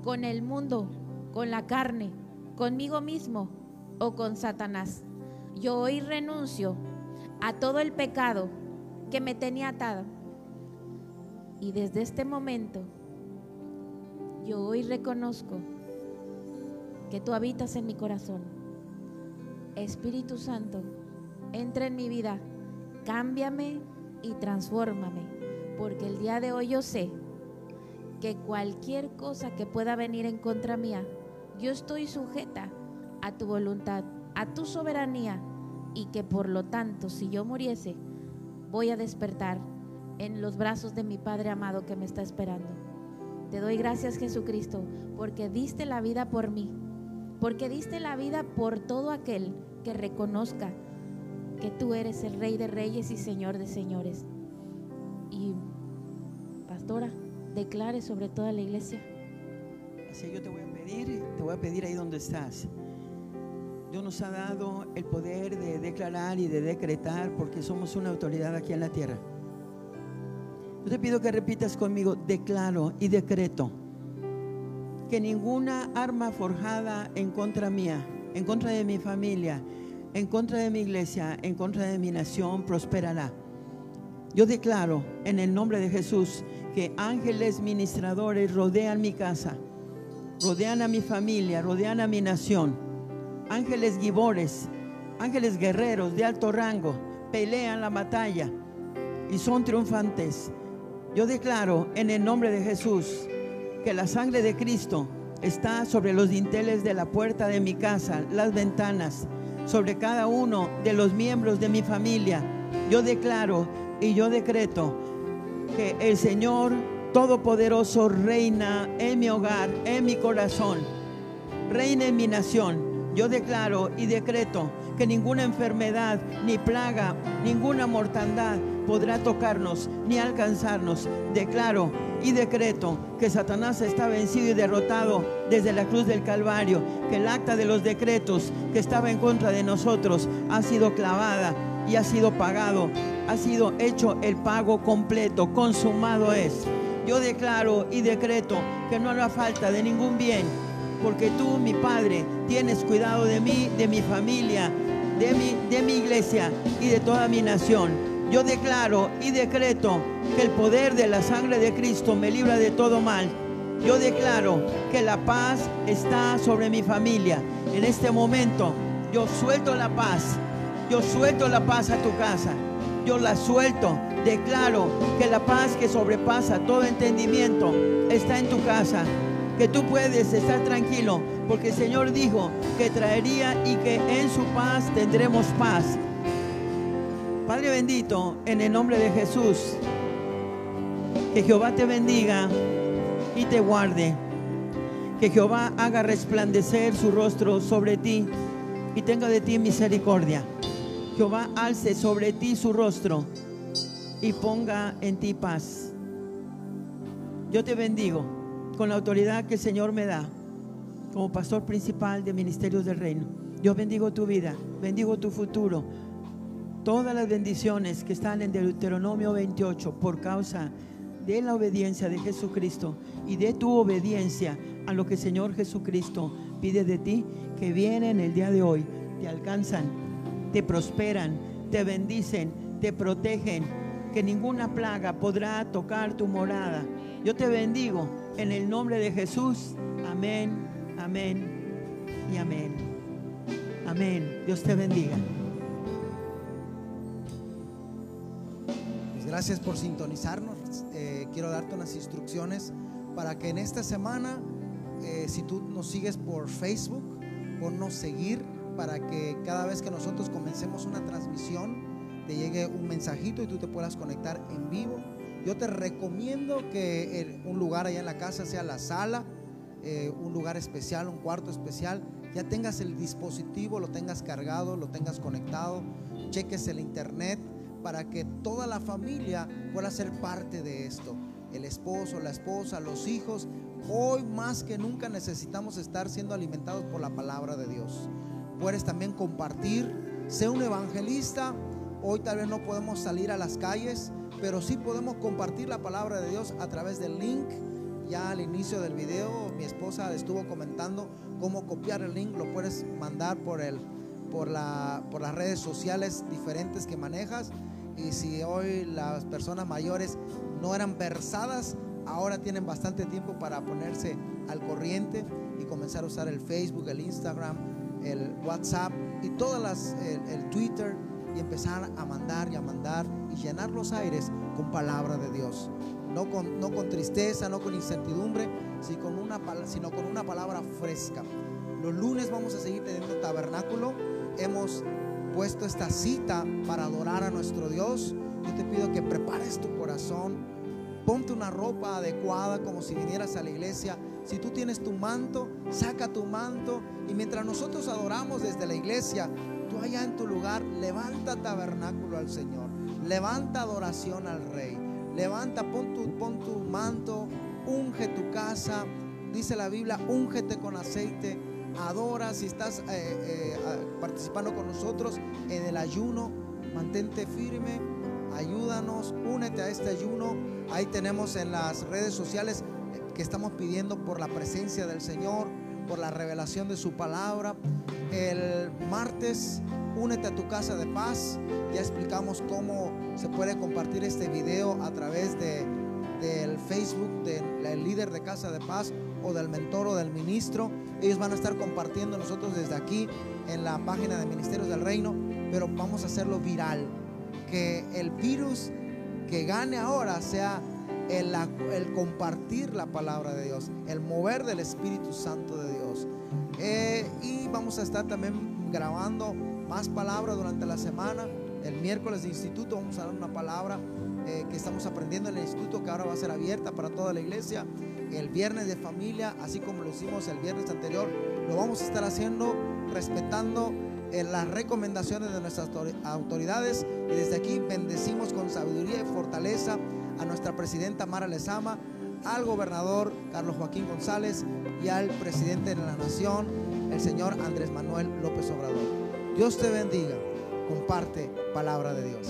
con el mundo, con la carne, conmigo mismo o con Satanás. Yo hoy renuncio a todo el pecado que me tenía atado, y desde este momento yo hoy reconozco que tú habitas en mi corazón. Espíritu Santo, entra en mi vida, cámbiame y transfórmame, porque el día de hoy yo sé que cualquier cosa que pueda venir en contra mía, yo estoy sujeta a tu voluntad, a tu soberanía, y que por lo tanto, si yo muriese, voy a despertar en los brazos de mi Padre amado que me está esperando. Te doy gracias, Jesucristo, porque diste la vida por mí, porque diste la vida por todo aquel que reconozca que tú eres el Rey de Reyes y Señor de Señores. Y, pastora, declare sobre toda la iglesia. Así yo te voy a pedir, te voy a pedir ahí donde estás. Dios nos ha dado el poder de declarar y de decretar, porque somos una autoridad aquí en la tierra. Yo te pido que repitas conmigo: declaro y decreto que ninguna arma forjada en contra mía, en contra de mi familia, en contra de mi iglesia, en contra de mi nación prosperará. Yo declaro en el nombre de Jesús que ángeles ministradores rodean mi casa, rodean a mi familia, rodean a mi nación. Ángeles gibores, ángeles guerreros de alto rango pelean la batalla y son triunfantes. Yo declaro en el nombre de Jesús que la sangre de Cristo está sobre los dinteles de la puerta de mi casa, las ventanas, sobre cada uno de los miembros de mi familia. Yo declaro y yo decreto que el Señor Todopoderoso reina en mi hogar, en mi corazón, reina en mi nación. Yo declaro y decreto que ninguna enfermedad, ni plaga, ninguna mortandad podrá tocarnos ni alcanzarnos. Declaro y decreto que Satanás está vencido y derrotado desde la cruz del Calvario, que el acta de los decretos que estaba en contra de nosotros ha sido clavada y ha sido pagado, ha sido hecho el pago completo, consumado es. Yo declaro y decreto que no hará falta de ningún bien, porque tú, mi Padre, tienes cuidado de mí, de mi familia, de mi, de mi iglesia y de toda mi nación. Yo declaro y decreto que el poder de la sangre de Cristo me libra de todo mal. Yo declaro que la paz está sobre mi familia. En este momento yo suelto la paz. Yo suelto la paz a tu casa. Yo la suelto. Declaro que la paz que sobrepasa todo entendimiento está en tu casa. Que tú puedes estar tranquilo, porque el Señor dijo que traería y que en su paz tendremos paz. Padre bendito, en el nombre de Jesús, que Jehová te bendiga y te guarde, que Jehová haga resplandecer su rostro sobre ti y tenga de ti misericordia, Jehová alce sobre ti su rostro y ponga en ti paz. Yo te bendigo con la autoridad que el Señor me da como pastor principal de Ministerios del Reino. Yo bendigo tu vida, bendigo tu futuro. Todas las bendiciones que están en Deuteronomio veintiocho por causa de la obediencia de Jesucristo y de tu obediencia a lo que el Señor Jesucristo pide de ti, que vienen el día de hoy, te alcanzan, te prosperan, te bendicen, te protegen, que ninguna plaga podrá tocar tu morada. Yo te bendigo en el nombre de Jesús. Amén, amén y amén. Amén. Dios te bendiga. Gracias por sintonizarnos. Eh, quiero darte unas instrucciones para que en esta semana, eh, si tú nos sigues por Facebook, ponnos seguir para que cada vez que nosotros comencemos una transmisión te llegue un mensajito y tú te puedas conectar en vivo. Yo te recomiendo que un lugar allá en la casa sea la sala, eh, un lugar especial, un cuarto especial, ya tengas el dispositivo, lo tengas cargado, lo tengas conectado, cheques el internet, para que toda la familia pueda ser parte de esto. El esposo, la esposa, los hijos. Hoy más que nunca necesitamos estar siendo alimentados por la palabra de Dios. Puedes también compartir, sé un evangelista. Hoy tal vez no podemos salir a las calles, pero sí podemos compartir la palabra de Dios a través del link. Ya al inicio del video mi esposa estuvo comentando cómo copiar el link. Lo puedes mandar por, el, por, la, por las redes sociales diferentes que manejas. Y si hoy las personas mayores no eran versadas, ahora tienen bastante tiempo para ponerse al corriente y comenzar a usar el Facebook, el Instagram, el WhatsApp y todas las, el, el Twitter, y empezar a mandar y a mandar y llenar los aires con palabra de Dios. No con, no con tristeza, no con incertidumbre, sino con, una, sino con una palabra fresca. Los lunes vamos a seguir teniendo tabernáculo. Hemos puesto esta cita para adorar a nuestro Dios. Yo te pido que prepares tu corazón, ponte una ropa adecuada como si vinieras a la iglesia. Si tú tienes tu manto, saca tu manto. Y mientras nosotros adoramos desde la iglesia, tú allá en tu lugar levanta tabernáculo al Señor, levanta adoración al Rey, levanta, pon tu, pon tu manto, unge tu casa. Dice la Biblia, úngete con aceite, adora. Si estás eh, eh, participando con nosotros en el ayuno, mantente firme, ayúdanos, únete a este ayuno. Ahí tenemos en las redes sociales que estamos pidiendo por la presencia del Señor, por la revelación de su palabra. El martes, únete a tu casa de paz. Ya explicamos cómo se puede compartir este video a través de, del Facebook del de, líder de Casa de Paz o del mentor o del ministro. Ellos van a estar compartiendo, nosotros desde aquí en la página de Ministerios del Reino, pero vamos a hacerlo viral, que el virus que gane ahora sea el, el compartir la palabra de Dios, el mover del Espíritu Santo de Dios. Eh, y vamos a estar también grabando más palabras durante la semana. El miércoles de instituto vamos a dar una palabra eh, que estamos aprendiendo en el instituto, que ahora va a ser abierta para toda la iglesia. El viernes de familia, así como lo hicimos el viernes anterior, lo vamos a estar haciendo respetando en las recomendaciones de nuestras autoridades. Y desde aquí bendecimos con sabiduría y fortaleza a nuestra presidenta Mara Lezama, al gobernador Carlos Joaquín González y al presidente de la nación, el señor Andrés Manuel López Obrador. Dios te bendiga. Comparte palabra de Dios.